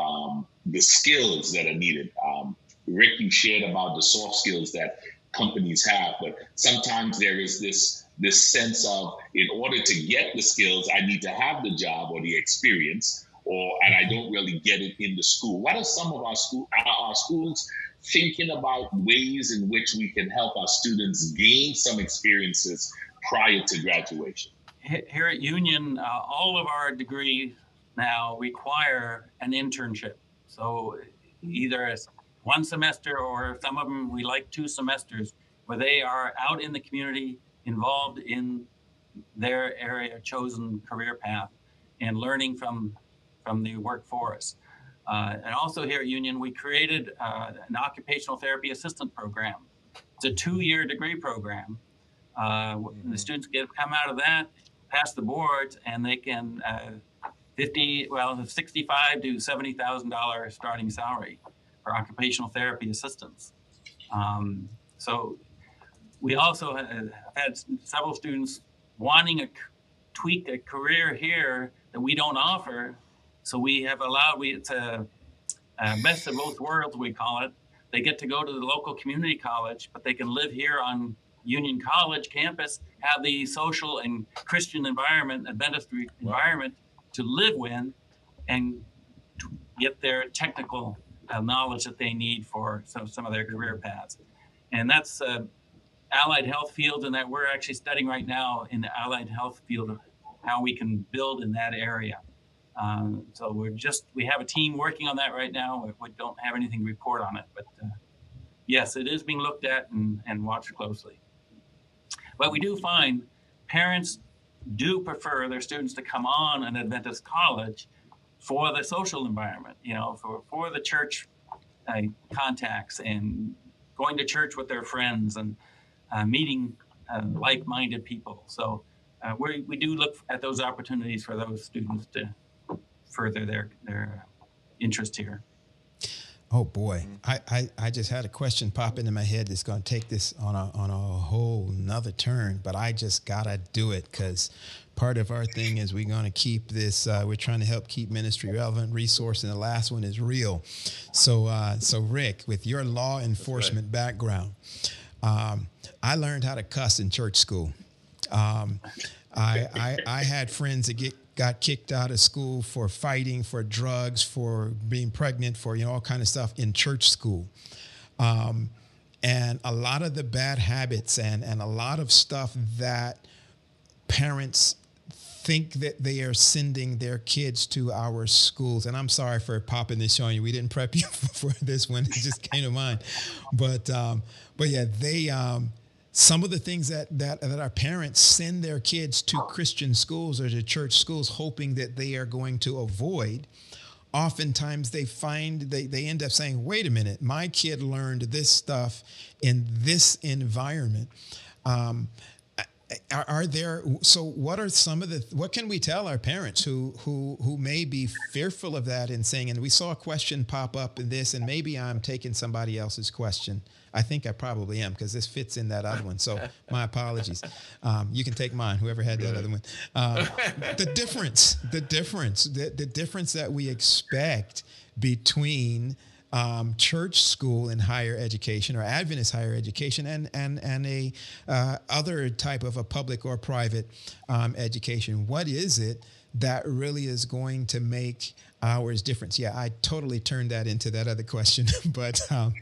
um, the skills that are needed. Um, Rick, you shared about the soft skills that companies have, but sometimes there is this this sense of, in order to get the skills, I need to have the job or the experience, or and I don't really get it in the school. What are some of our school our schools thinking about ways in which we can help our students gain some experiences prior to graduation? Here at Union, uh, all of our degrees now require an internship. So either as one semester, or some of them we like two semesters, where they are out in the community, involved in their area chosen career path, and learning from from the workforce. Uh, and also here at Union, we created uh, an occupational therapy assistant program. It's a two-year degree program. Uh, mm-hmm. The students get come out of that, pass the boards, and they can uh, fifty, well, sixty-five to seventy thousand dollars starting salary for occupational therapy assistants. Um, so we also have had several students wanting to tweak a career here that we don't offer. So we have allowed, we, it's a, a best of both worlds, we call it. They get to go to the local community college, but they can live here on Union College campus, have the social and Christian environment, Adventist wow. environment to live in, and get their technical Uh, knowledge that they need for some, some of their career paths. And that's uh, allied health field, and that we're actually studying right now in the allied health field, how we can build in that area. Um, so we're just, we have a team working on that right now. We, we don't have anything to report on it, but uh, yes, it is being looked at and, and watched closely. But we do find parents do prefer their students to come on an Adventist college for the social environment, you know, for, for the church uh, contacts and going to church with their friends and uh, meeting uh, like-minded people. So uh, we we do look at those opportunities for those students to further their, their interest here. Oh boy, I, I, I just had a question pop into my head that's going to take this on a, on a whole nother turn, but I just got to do it because part of our thing is we're going to keep this, uh, we're trying to help keep ministry relevant, resource, and the last one is real. So, uh, so Rick, with your law enforcement That's right. background, um, I learned how to cuss in church school. Um, I, I, I had friends that get got kicked out of school for fighting, for drugs, for being pregnant, for, you know, all kind of stuff in church school. Um, and a lot of the bad habits and, and a lot of stuff that parents think that they are sending their kids to our schools. And I'm sorry for popping this on you. We didn't prep you for this one. It just came to mind. But, um, but yeah, they, um, some of the things that, that that our parents send their kids to Christian schools or to church schools hoping that they are going to avoid, oftentimes they find they, they end up saying, wait a minute, my kid learned this stuff in this environment. Um, are, are there so what are some of the what can we tell our parents who who who may be fearful of that and saying, and we saw a question pop up in this, and maybe I'm taking somebody else's question. I think I probably am because this fits in that other one. So my apologies. Um, you can take mine, whoever had that other one. Um, the difference, the difference, the, the difference that we expect between um, church school and higher education or Adventist higher education and and, and a uh, other type of a public or private um, education. What is it that really is going to make hours difference? Yeah, I totally turned that into that other question, but um,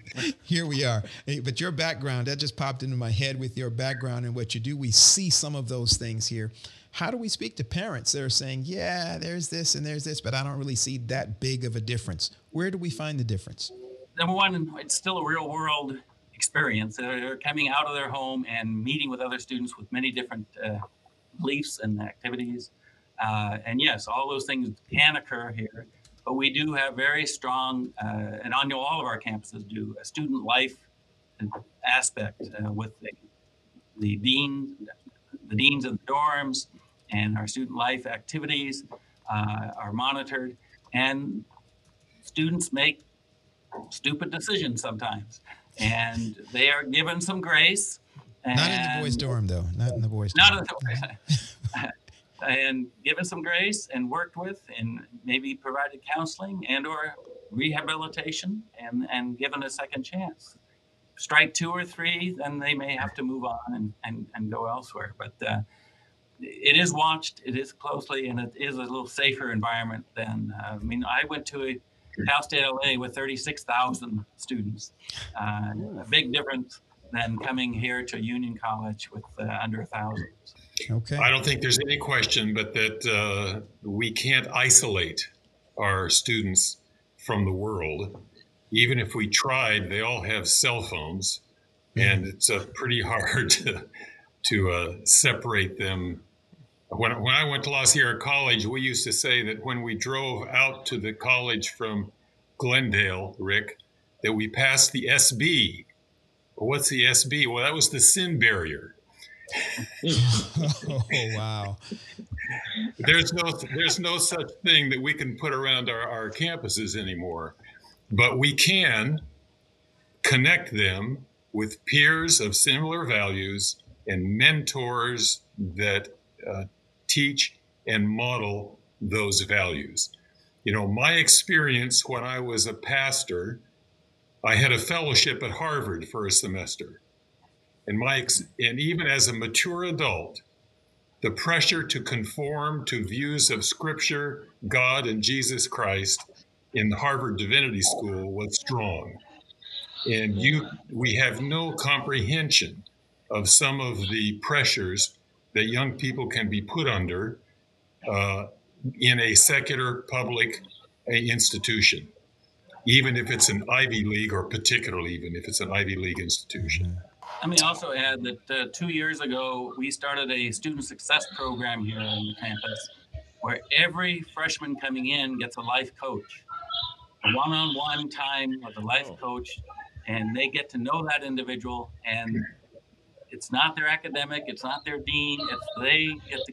here we are. But your background, that just popped into my head with your background and what you do. We see some of those things here. How do we speak to parents that are saying, yeah, there's this and there's this, but I don't really see that big of a difference? Where do we find the difference? Number one, it's still a real world experience. They're coming out of their home and meeting with other students with many different uh, beliefs and activities. Uh, and yes, all those things can occur here, but we do have very strong, uh, and on all of our campuses do, a student life aspect uh, with the, the dean, the deans of the dorms, and our student life activities uh, are monitored, and students make stupid decisions sometimes, and they are given some grace. And not in the boys' dorm, though. Not in the boys' dorm. Not in the boys' dorm. And given some grace and worked with and maybe provided counseling and or rehabilitation and, and given a second chance. Strike two or three, then they may have to move on and, and, and go elsewhere. But uh, it is watched, it is closely, and it is a little safer environment than, uh, I mean, I went to a Cal State L A with thirty-six thousand students. Uh, a big difference than coming here to Union College with uh, under one thousand. Okay. I don't think there's any question but that uh, we can't isolate our students from the world. Even if we tried, they all have cell phones, mm. and it's uh, pretty hard to, to uh, separate them. When, when I went to La Sierra College, we used to say that when we drove out to the college from Glendale, Rick, that we passed the S B. Well, what's the S B? Well, that was the sin barrier. Oh, wow. There's no there's no such thing that we can put around our, our campuses anymore, but we can connect them with peers of similar values and mentors that uh, teach and model those values. You know, my experience when I was a pastor, I had a fellowship at Harvard for a semester. And, my ex- and even as a mature adult, the pressure to conform to views of Scripture, God, and Jesus Christ in the Harvard Divinity School was strong. And you, we have no comprehension of some of the pressures that young people can be put under uh, in a secular public institution, even if it's an Ivy League, or particularly even if it's an Ivy League institution. Let me also add that uh, two years ago, we started a student success program here on the campus where every freshman coming in gets a life coach, a one-on-one time with a life coach, and they get to know that individual. And it's not their academic, it's not their dean, it's they get to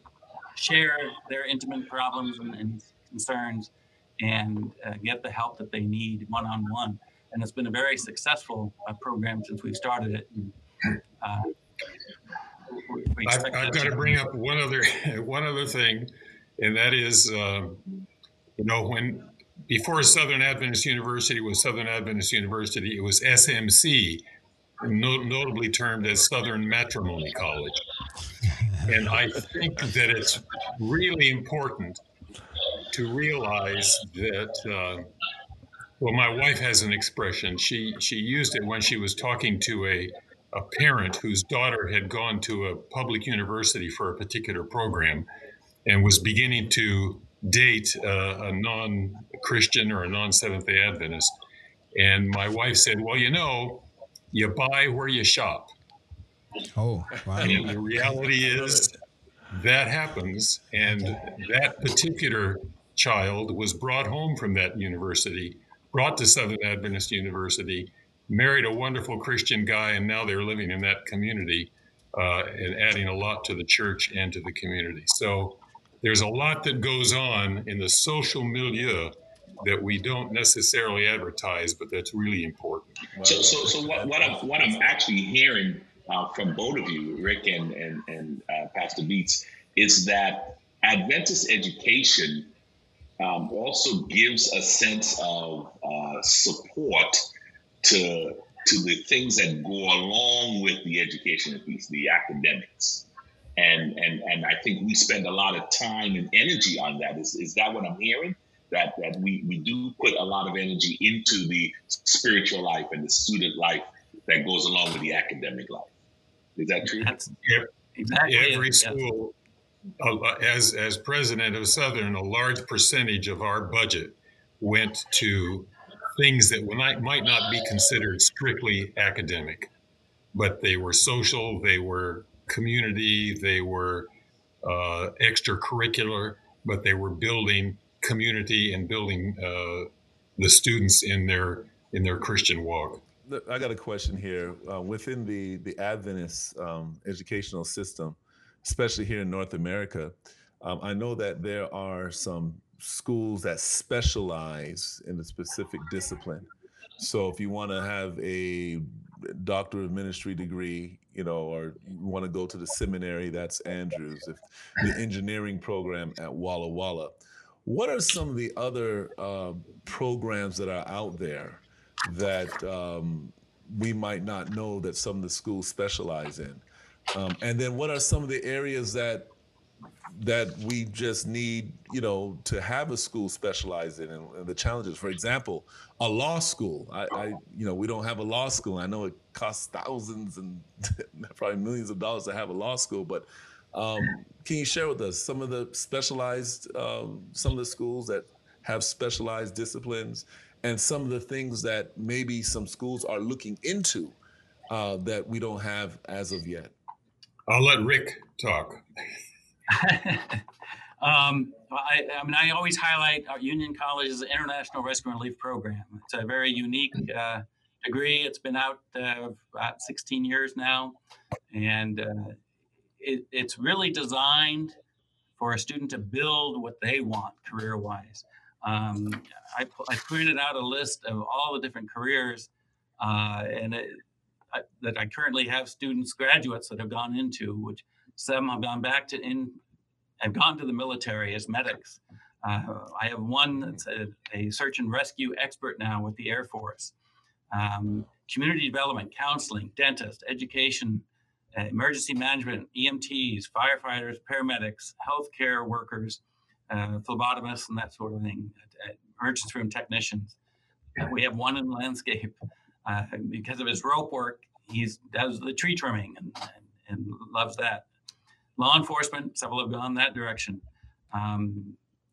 share their intimate problems and, and concerns and uh, get the help that they need one-on-one. And it's been a very successful uh, program since we've started it. And, uh, I've, I've got to bring up one other one other thing, and that is, uh, you know, when before Southern Adventist University was Southern Adventist University, it was S M C, no, notably termed as Southern Matrimony College. And I think that it's really important to realize that. Uh, Well, my wife has an expression. She she used it when she was talking to a, a parent whose daughter had gone to a public university for a particular program and was beginning to date uh, a non-Christian or a non-Seventh-day Adventist. And my wife said, well, you know, you buy where you shop. Oh, wow. And the reality is that happens. And that particular child was brought home from that university, brought to Southern Adventist University, married a wonderful Christian guy, and now they're living in that community uh, and adding a lot to the church and to the community. So there's a lot that goes on in the social milieu that we don't necessarily advertise, but that's really important. So, so, so what, what I'm what I'm actually hearing uh, from both of you, Rick and and, and uh, Pastor Bietz, is that Adventist education Um, also gives a sense of uh, support to to the things that go along with the education piece, the academics, and and and I think we spend a lot of time and energy on that. Is is that what I'm hearing? That that we we do put a lot of energy into the spiritual life and the student life that goes along with the academic life. Is that true? That's exactly every it. School. As as president of Southern, a large percentage of our budget went to things that might not be considered strictly academic, but they were social, they were community, they were uh, extracurricular, but they were building community and building uh, the students in their in their Christian walk. I got a question here uh, within the the Adventist um, educational system, especially here in North America. Um, I know that there are some schools that specialize in a specific discipline. So if you want to have a doctor of ministry degree, you know, or you want to go to the seminary, that's Andrews, if the engineering program at Walla Walla. What are some of the other uh, programs that are out there that um, we might not know that some of the schools specialize in? Um, and then what are some of the areas that that we just need, you know, to have a school specialize in, and, and the challenges? For example, a law school. I, I, you know, we don't have a law school. I know it costs thousands and probably millions of dollars to have a law school. But um, can you share with us some of the specialized, um, some of the schools that have specialized disciplines and some of the things that maybe some schools are looking into uh, that we don't have as of yet? I'll let Rick talk. um, I, I mean, I always highlight our Union College's International Rescue and Relief Program. It's a very unique uh, degree. It's been out uh, about sixteen years now, and uh, it, it's really designed for a student to build what they want career-wise. Um, I, I printed out a list of all the different careers, uh, and it, I, that I currently have students, graduates that have gone into, which some have gone back to in, have gone to the military as medics. Uh, I have one that's a, a search and rescue expert now with the Air Force. Um, community development, counseling, dentist, education, uh, emergency management, E M Ts, firefighters, paramedics, healthcare workers, uh, phlebotomists, and that sort of thing. Uh, emergency room technicians. Uh, we have one in landscape. Uh, because of his rope work, he does the tree trimming and, and, and loves that. Law enforcement, several have gone that direction. Um,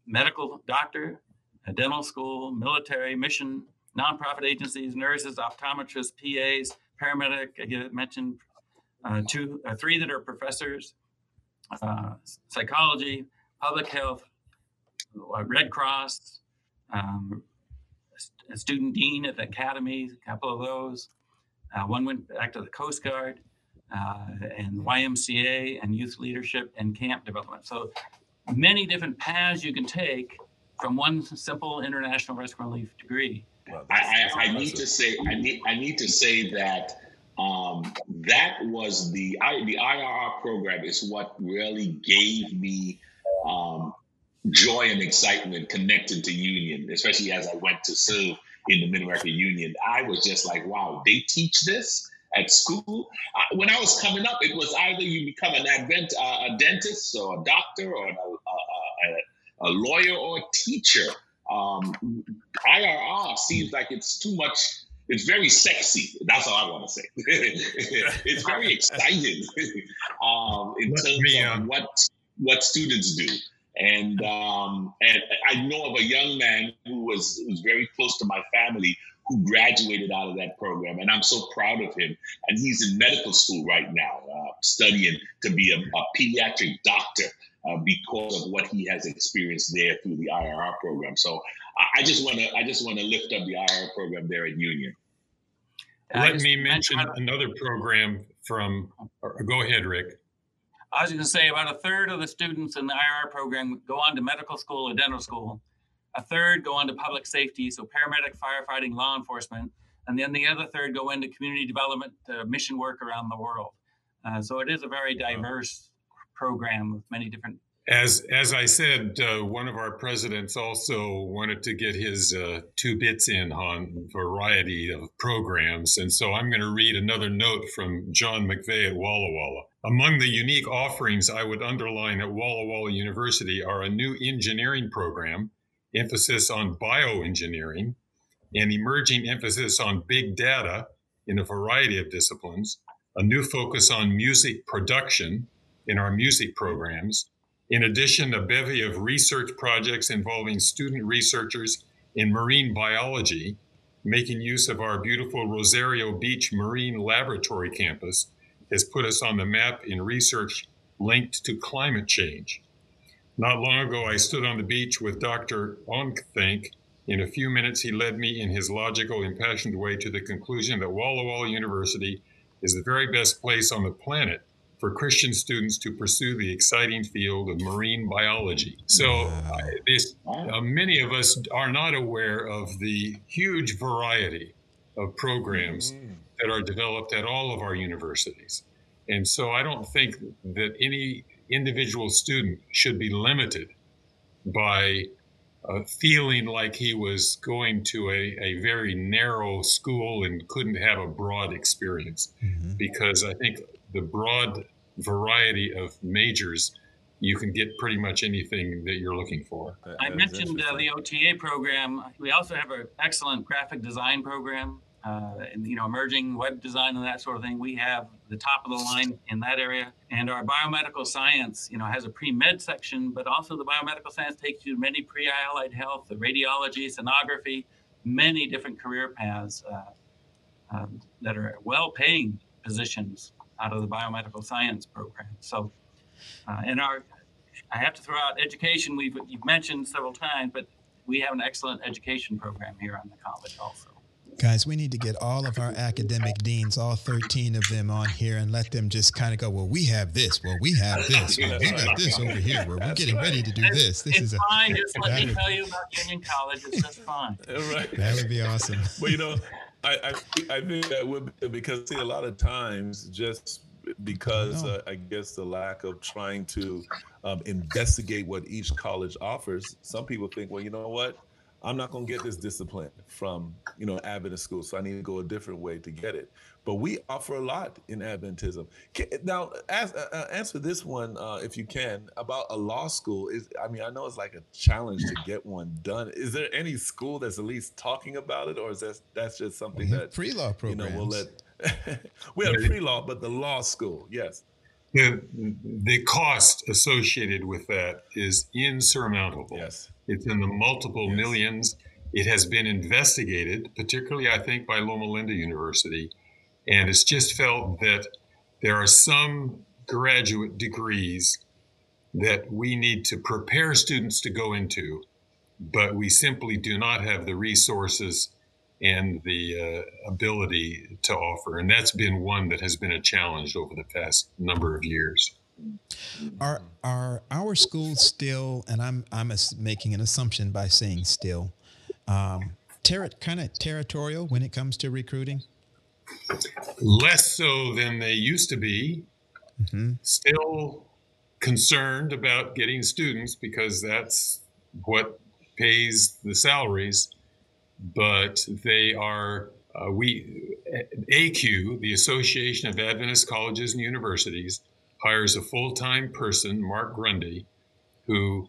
medical doctor, a dental school, military, mission, nonprofit agencies, nurses, optometrists, P As, paramedic. I mentioned uh, two, uh, three that are professors, uh, psychology, public health, Red Cross, um, a student dean at the academy, a couple of those. Uh, one went back to the Coast Guard, uh, and Y M C A, and youth leadership and camp development. So many different paths you can take from one simple international rescue and relief degree. Well, I, I, I need to say I need I need to say that um, that was the I, the I R R program is what really gave me um, joy and excitement connected to Union, especially as I went to serve in the Mid-America Union. I was just like, wow, they teach this at school. Uh, when I was coming up, it was either you become an Advent, uh, a dentist or a doctor or a, a, a, a lawyer or a teacher. Um, I R R seems like it's too much. It's very sexy. That's all I want to say. It's very exciting um, in terms of what what students do. And um, and I know of a young man who was was very close to my family who graduated out of that program, and I'm so proud of him. And he's in medical school right now, uh, studying to be a, a pediatric doctor uh, because of what he has experienced there through the I R R program. So I just want to I just want to lift up the I R R program there at Union. Let me mention another program from. Or, go ahead, Rick. I was going to say about a third of the students in the I R R program go on to medical school or dental school. A third go on to public safety, so paramedic, firefighting, law enforcement. And then the other third go into community development, uh, mission work around the world. Uh, so it is a very diverse program with many different. As as I said, uh, one of our presidents also wanted to get his uh, two bits in on variety of programs. And so I'm going to read another note from John McVay at Walla Walla. Among the unique offerings I would underline at Walla Walla University are a new engineering program, emphasis on bioengineering, an emerging emphasis on big data in a variety of disciplines, a new focus on music production in our music programs, in addition, a bevy of research projects involving student researchers in marine biology, making use of our beautiful Rosario Beach Marine Laboratory campus, has put us on the map in research linked to climate change. Not long ago, I stood on the beach with Doctor Onkthenk. In a few minutes, he led me in his logical, impassioned way to the conclusion that Walla Walla University is the very best place on the planet for Christian students to pursue the exciting field of marine biology. So uh, this, uh, many of us are not aware of the huge variety of programs mm-hmm. that are developed at all of our universities. And so I don't think that any individual student should be limited by uh, feeling like he was going to a, a very narrow school and couldn't have a broad experience. Mm-hmm. Because I think the broad variety of majors, you can get pretty much anything that you're looking for. I mentioned uh, the O T A program. We also have an excellent graphic design program. Uh, and, you know, emerging web design and that sort of thing. We have the top of the line in that area. And our biomedical science, you know, has a pre-med section, but also the biomedical science takes you to many pre-allied health, the radiology, sonography, many different career paths uh, um, that are well-paying positions out of the biomedical science program. So, uh, and our, I have to throw out education. We've you've mentioned several times, but we have an excellent education program here on the college also. Guys, we need to get all of our academic deans, all thirteen of them on here and let them just kind of go, well, we have this, well, we have this, well, we got this over here, well, we're getting ready to do this. This is fine, just let me tell you about Union College, it's just fine. Right. That would be awesome. Well, you know, I I, I think that would be, because, see, a lot of times just because I, uh, I guess the lack of trying to um, investigate what each college offers, some people think, well, you know what? I'm not going to get this discipline from, you know, Adventist school, so I need to go a different way to get it. But we offer a lot in Adventism. Now, ask, uh, answer this one, uh, if you can, about a law school. Is I mean, I know it's like a challenge to get one done. Is there any school that's at least talking about it, or is that that's just something that pre-law programs? You know, we'll let we have pre-law, but the law school, yes. The the cost associated with that is insurmountable. Yes. It's in the multiple yes. millions. It has been investigated, particularly, I think, by Loma Linda University. And it's just felt that there are some graduate degrees that we need to prepare students to go into, but we simply do not have the resources and the uh, ability to offer. And that's been one that has been a challenge over the past number of years. Are are our schools still, and I'm I'm making an assumption by saying still, um, ter- kind of territorial when it comes to recruiting? Less so than they used to be. Mm-hmm. Still concerned about getting students because that's what pays the salaries. But they are, uh, we, A C U, the Association of Adventist Colleges and Universities, hires a full-time person, Mark Grundy, who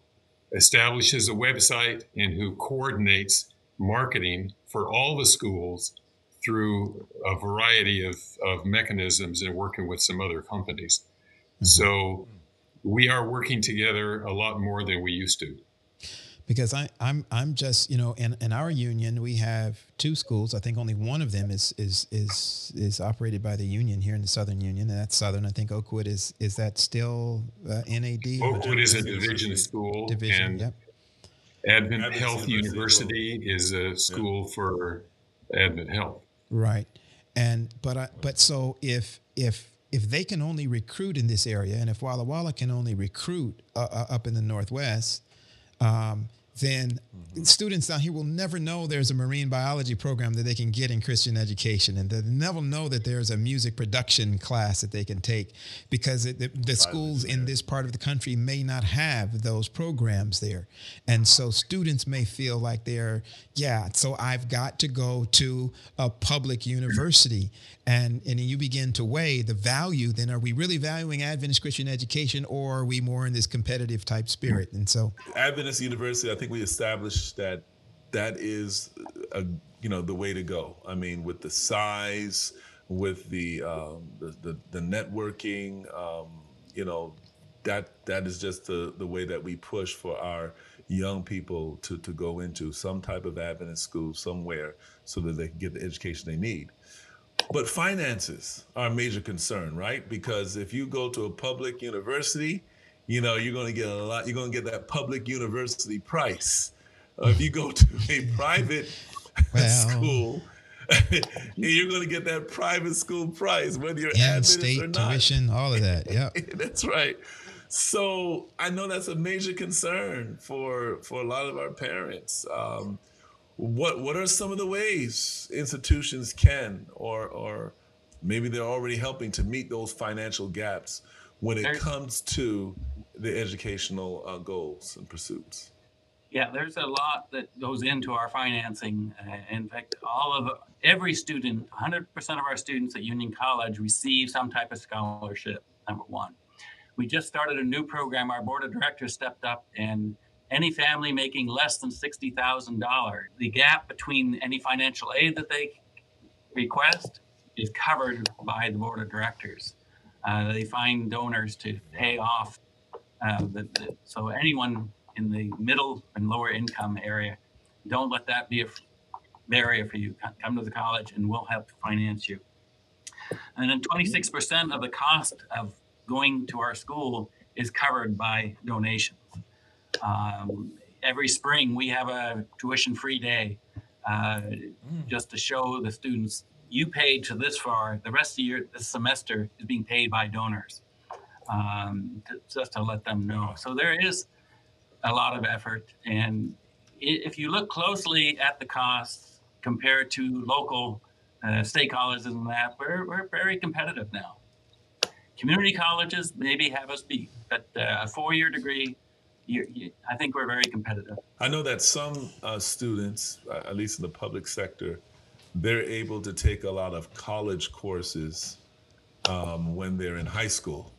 establishes a website and who coordinates marketing for all the schools through a variety of, of mechanisms and working with some other companies. Mm-hmm. So we are working together a lot more than we used to. Because I, I'm, I'm just, you know, in, in our union, we have two schools. I think only one of them is is is is operated by the union here in the Southern Union, and that's Southern. I think Oakwood is, is that still uh, N A D? Oakwood is a division school. Division, and yep. Advent, Advent Health University, University is a school yeah. for Advent Health. Right, and but I, but so if if. if they can only recruit in this area, and if Walla Walla can only recruit uh, uh, up in the Northwest, um, then mm-hmm. students down here will never know there's a marine biology program that they can get in Christian education, and they'll never know that there's a music production class that they can take, because it, the, the schools in this part of the country may not have those programs there. And so students may feel like they're, yeah, so I've got to go to a public university. And, and you begin to weigh the value. Then, are we really valuing Adventist Christian education, or are we more in this competitive type spirit? And so Adventist University, I think we established that that is, a, you know, the way to go. I mean, with the size, with the um, the, the, the networking, um, you know, that that is just the, the way that we push for our young people to, to go into some type of Adventist school somewhere so that they can get the education they need. But finances are a major concern, right? Because if you go to a public university, you know, you're going to get a lot, you're going to get that public university price. Uh, if you go to a private well. school, you're going to get that private school price, whether you're Adventist or not. In-state tuition, all of that, yeah. That's right. So I know that's a major concern for, for a lot of our parents. Um, What what are some of the ways institutions can, or or maybe they're already helping to meet those financial gaps when it there's, comes to the educational uh, goals and pursuits? Yeah, there's a lot that goes into our financing. Uh, in fact, all of every student, one hundred percent of our students at Union College receive some type of scholarship, number one. We just started a new program. Our board of directors stepped up, and any family making less than sixty thousand dollars, the gap between any financial aid that they request is covered by the board of directors. Uh, they find donors to pay off. Uh, the, the, so anyone in the middle and lower income area, don't let that be a barrier for you. Come to the college and we'll help finance you. And then twenty-six percent of the cost of going to our school is covered by donations. Um, every spring we have a tuition-free day uh, mm. just to show the students you paid to this far. The rest of the year, this semester is being paid by donors, um, to, just to let them know. So there is a lot of effort, and if you look closely at the costs compared to local uh, state colleges and that, we're, we're very competitive now. Community colleges maybe have us beat, but uh, a four-year degree. You, you, I think we're very competitive. I know that some uh, students, uh, at least in the public sector, they're able to take a lot of college courses um, when they're in high school.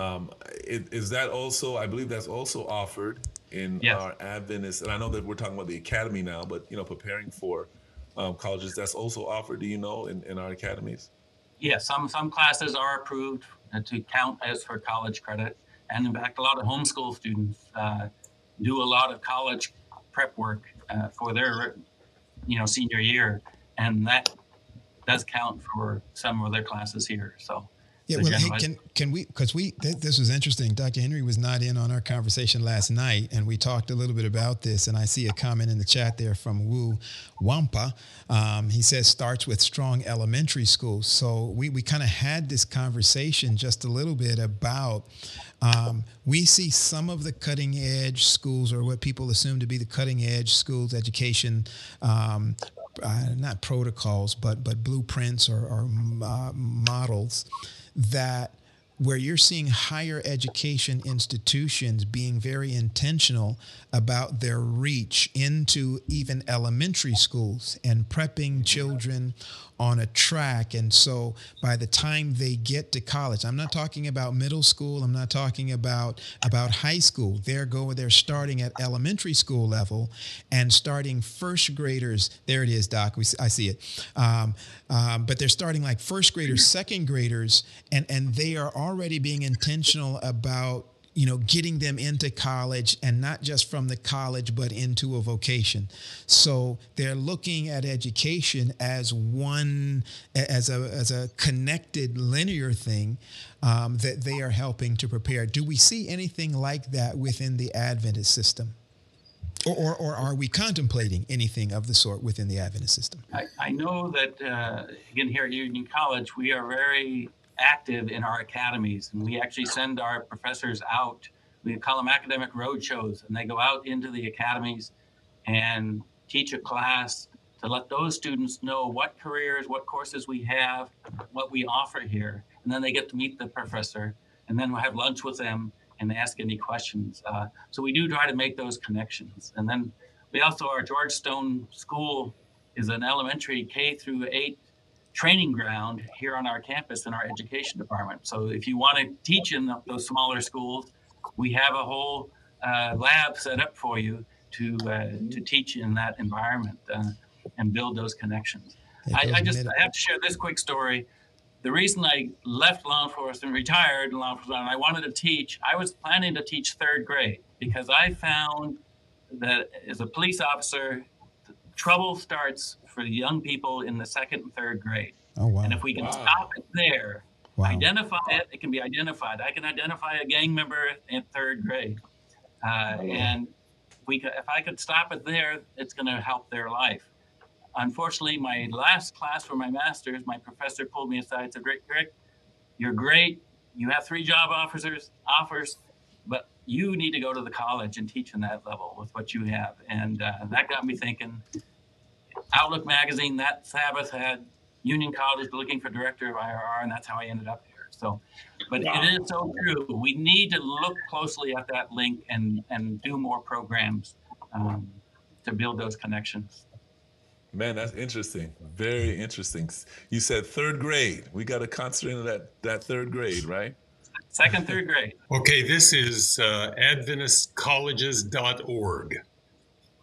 Um, it, is that also, I believe that's also offered in yes. our Adventist, and I know that we're talking about the academy now, but, you know, preparing for um, colleges, that's also offered, do you know, in, in our academies? Yes, yeah, some, some classes are approved to count as for college credit. And in fact, a lot of homeschool students uh, do a lot of college prep work uh, for their, you know, senior year, and that does count for some of their classes here. So, yeah, well, hey, can can we? Because we th- this was interesting. Doctor Henry was not in on our conversation last night, and we talked a little bit about this. And I see a comment in the chat there from Wu Wampa. Um, he says starts with strong elementary school. So we we kind of had this conversation just a little bit about. Um, we see some of the cutting edge schools, or what people assume to be the cutting edge schools, education. Um, Uh, not protocols, but but blueprints or, or uh, models that where you're seeing higher education institutions being very intentional about their reach into even elementary schools and prepping children on a track. And so by the time they get to college, I'm not talking about middle school. I'm not talking about, about high school. They're going, they're starting at elementary school level and starting first graders. There it is, Doc. We, I see it. Um, um, but they're starting like first graders, second graders, and, and they are already being intentional about, you know, getting them into college, and not just from the college, but into a vocation. So they're looking at education as one, as a as a connected linear thing um, that they are helping to prepare. Do we see anything like that within the Adventist system? Or, or, or are we contemplating anything of the sort within the Adventist system? I, I know that, uh, again, here at Union College, we are very active in our academies, and we actually send our professors out. We call them academic roadshows, and they go out into the academies and teach a class to let those students know what careers, what courses we have, what we offer here, and then they get to meet the professor, and then we'll have lunch with them and ask any questions. Uh, so we do try to make those connections. And then we also, our Georgetown School is an elementary K through eight training ground here on our campus in our education department. So if you want to teach in those smaller schools, we have a whole uh, lab set up for you to uh, to teach in that environment uh, and build those connections. I, I just I have to share this quick story. The reason I left law enforcement, retired in law enforcement, and I wanted to teach, I was planning to teach third grade, because I found that as a police officer, trouble starts for the young people in the second and third grade. Oh, wow. And if we can wow. stop it there, wow. identify it, it can be identified. I can identify a gang member in third grade. Uh, oh, yeah. And we, if I could stop it there, it's going to help their life. Unfortunately, my last class for my master's, my professor pulled me aside and said, Rick, Rick, you're great. You have three job offers, offers, but you need to go to the college and teach in that level with what you have. And uh, that got me thinking. Outlook magazine that Sabbath had Union College looking for director of I R R, and that's how I ended up here. So, but wow. it is so true. We need to look closely at that link and and do more programs um, to build those connections. Man, that's interesting. Very interesting. You said third grade. We got to concentrate on that that third grade, right? Second, third grade. Okay, this is uh, Adventist Colleges dot org.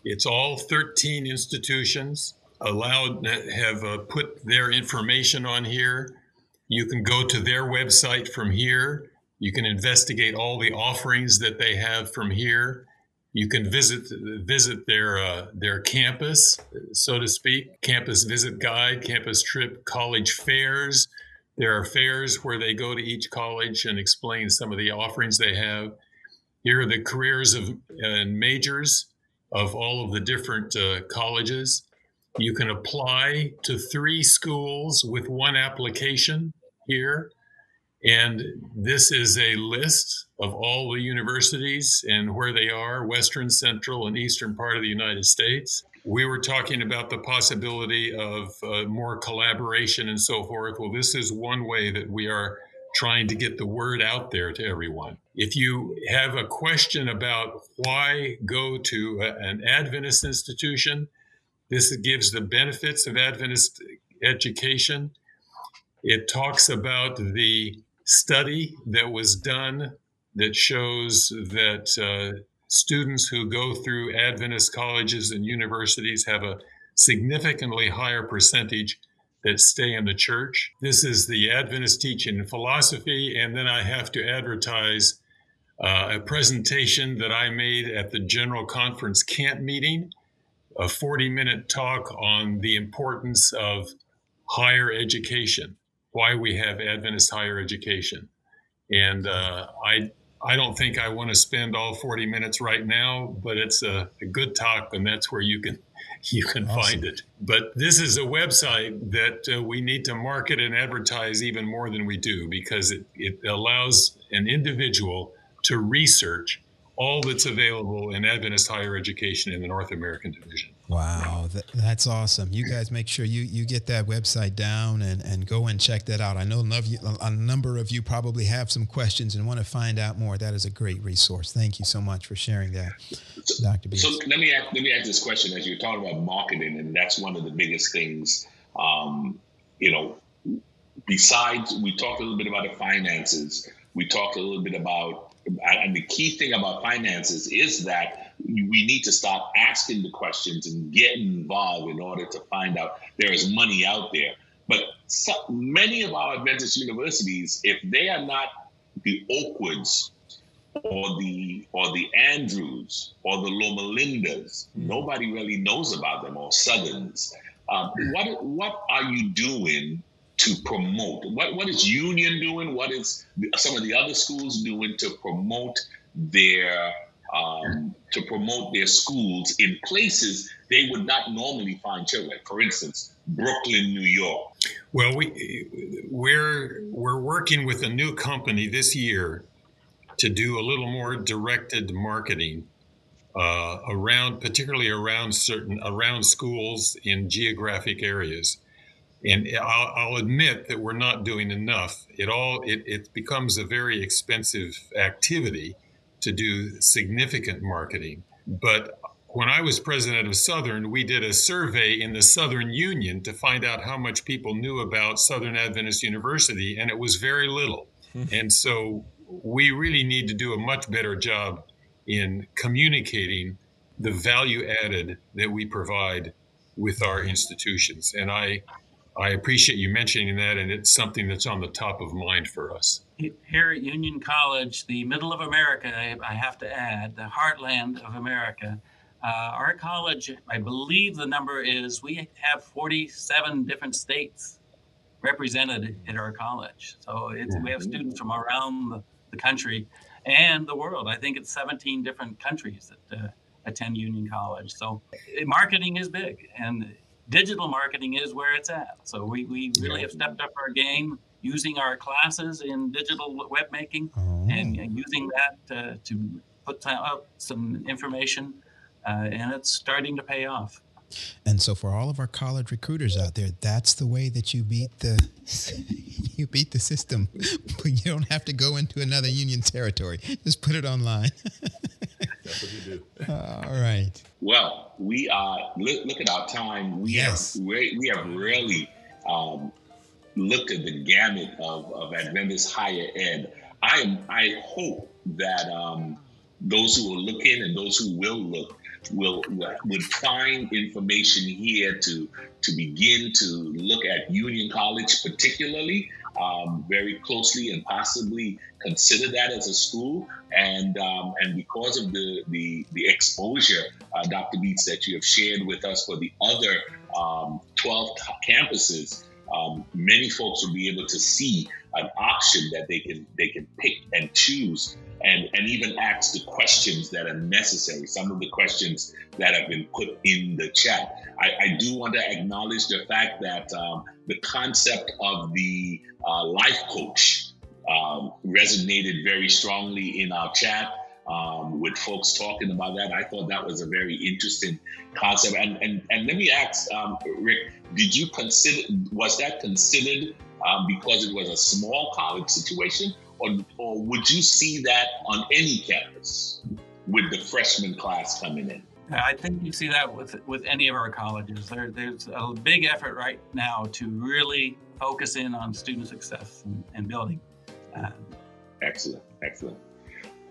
It's all thirteen institutions allowed have uh, put their information on here. You can go to their website from here. You can investigate all the offerings that they have from here. You can visit visit their uh, their campus, so to speak, campus visit guide, campus trip, college fairs. There are fairs where they go to each college and explain some of the offerings they have. Here are the careers of and majors of all of the different uh, colleges. You can apply to three schools with one application here. And this is a list of all the universities and where they are, western, central, and eastern part of the United States. We were talking about the possibility of uh, more collaboration and so forth. Well, this is one way that we are trying to get the word out there to everyone. If you have a question about why go to a, an Adventist institution, this gives the benefits of Adventist education. It talks about the study that was done that shows that uh, students who go through Adventist colleges and universities have a significantly higher percentage that stay in the church. This is the Adventist teaching and philosophy. And then I have to advertise uh, a presentation that I made at the General Conference Camp meeting, a forty-minute talk on the importance of higher education, why we have Adventist higher education. And uh, I I don't think I want to spend all forty minutes right now, but it's a, a good talk, and that's where you can you can awesome. Find it. But this is a website that uh, we need to market and advertise even more than we do, because it, it allows an individual to research all that's available in Adventist higher education in the North American Division. Wow, that, that's awesome. You guys make sure you, you get that website down and, and go and check that out. I know a number of you probably have some questions and want to find out more. That is a great resource. Thank you so much for sharing that, so, Doctor Bietz. So let me, ask, let me ask this question. As you're talking about marketing, and that's one of the biggest things, um, you know, besides, we talked a little bit about the finances. We talked a little bit about And the key thing about finances is that we need to stop asking the questions and get involved in order to find out there is money out there. But so many of our Adventist universities, if they are not the Oakwoods or the or the Andrews or the Loma Lindas, mm-hmm. nobody really knows about them, or Southerns. Um, what what are you doing to promote? What, what is Union doing? What is some of the other schools doing to promote their um, to promote their schools in places they would not normally find children? For instance, Brooklyn, New York. Well, we we're we're working with a new company this year to do a little more directed marketing uh, around, particularly around certain around schools in geographic areas. And I'll, I'll admit that we're not doing enough. It all it, it becomes a very expensive activity to do significant marketing. But when I was president of Southern, we did a survey in the Southern Union to find out how much people knew about Southern Adventist University, and it was very little. Mm-hmm. And so we really need to do a much better job in communicating the value added that we provide with our institutions. And I... I appreciate you mentioning that, and it's something that's on the top of mind for us. Here at Union College, the middle of America, I have to add, the heartland of America, uh, our college, I believe the number is, we have forty-seven different states represented at our college. So it's, we have students from around the country and the world. I think it's seventeen different countries that uh, attend Union College. So marketing is big, and digital marketing is where it's at. So we, we really have stepped up our game using our classes in digital web making oh. and, and using that uh, to put out some information, uh, and it's starting to pay off. And so for all of our college recruiters out there, that's the way that you beat the you beat the system. You don't have to go into another union territory. Just put it online. That's what you do. All right. Well, we are look, look at our time. We yes. have we, we have really um, looked at the gamut of, of Adventist higher ed. I am I hope that um, those who are looking and those who will look will would find information here to to begin to look at Union College particularly um, very closely, and possibly consider that as a school. And um, and because of the the, the exposure, uh, Doctor Bietz, that you have shared with us for the other um, twelve campuses, um, many folks will be able to see an option that they can they can pick and choose. And, and even ask the questions that are necessary, some of the questions that have been put in the chat. I, I do want to acknowledge the fact that um, the concept of the uh, life coach um, resonated very strongly in our chat um, with folks talking about that. I thought that was a very interesting concept. And, and, and let me ask, um, Rick, did you consider, was that considered um, because it was a small college situation? Or, or would you see that on any campus with the freshman class coming in? I think you see that with with any of our colleges. There, there's a big effort right now to really focus in on student success and, and building. Um, excellent, excellent.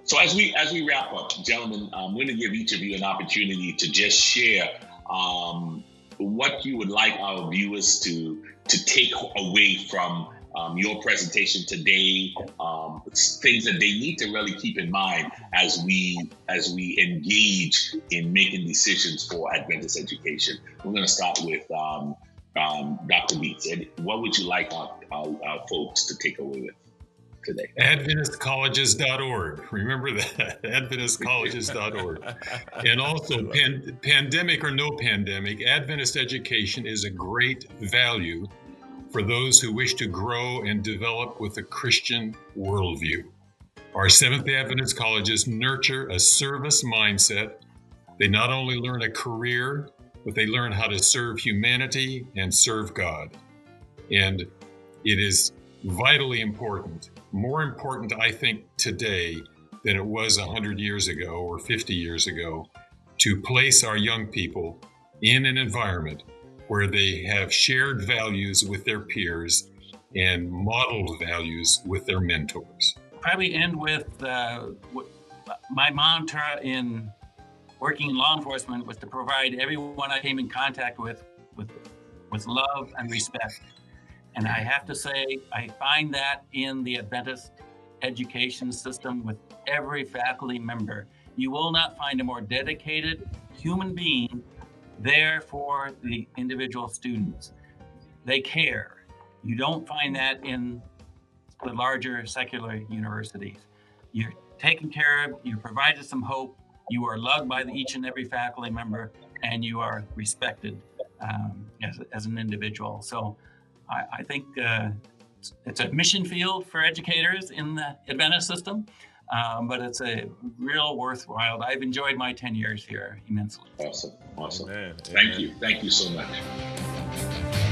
So as we as we wrap up, gentlemen, I'm going to give each of you an opportunity to just share um, what you would like our viewers to to take away from um, your presentation today, um, things that they need to really keep in mind as we as we engage in making decisions for Adventist education. We're going to start with um, um, Doctor Bietz. And what would you like our, our, our folks to take away with today? Adventist Colleges dot org. Remember that, Adventist Colleges dot org. And also, pan- pandemic or no pandemic, Adventist education is a great value for those who wish to grow and develop with a Christian worldview. Our Seventh-day Adventist colleges nurture a service mindset. They not only learn a career, but they learn how to serve humanity and serve God. And it is vitally important, more important, I think, today than it was one hundred years ago or fifty years ago, to place our young people in an environment where they have shared values with their peers and modeled values with their mentors. Probably end with uh, my mantra in working in law enforcement was to provide everyone I came in contact with with, with love and respect. And I have to say, I find that in the Adventist education system with every faculty member. You will not find a more dedicated human being there for the individual students. They care. You don't find that in the larger secular universities. You're taken care of, you're provided some hope, you are loved by each and every faculty member, and you are respected um, as, as an individual. So, I think uh, it's a mission field for educators in the Adventist system, um, but it's a real worthwhile. I've enjoyed my ten years here immensely. Awesome. Awesome. Amen. Thank Amen. you. Thank you so much.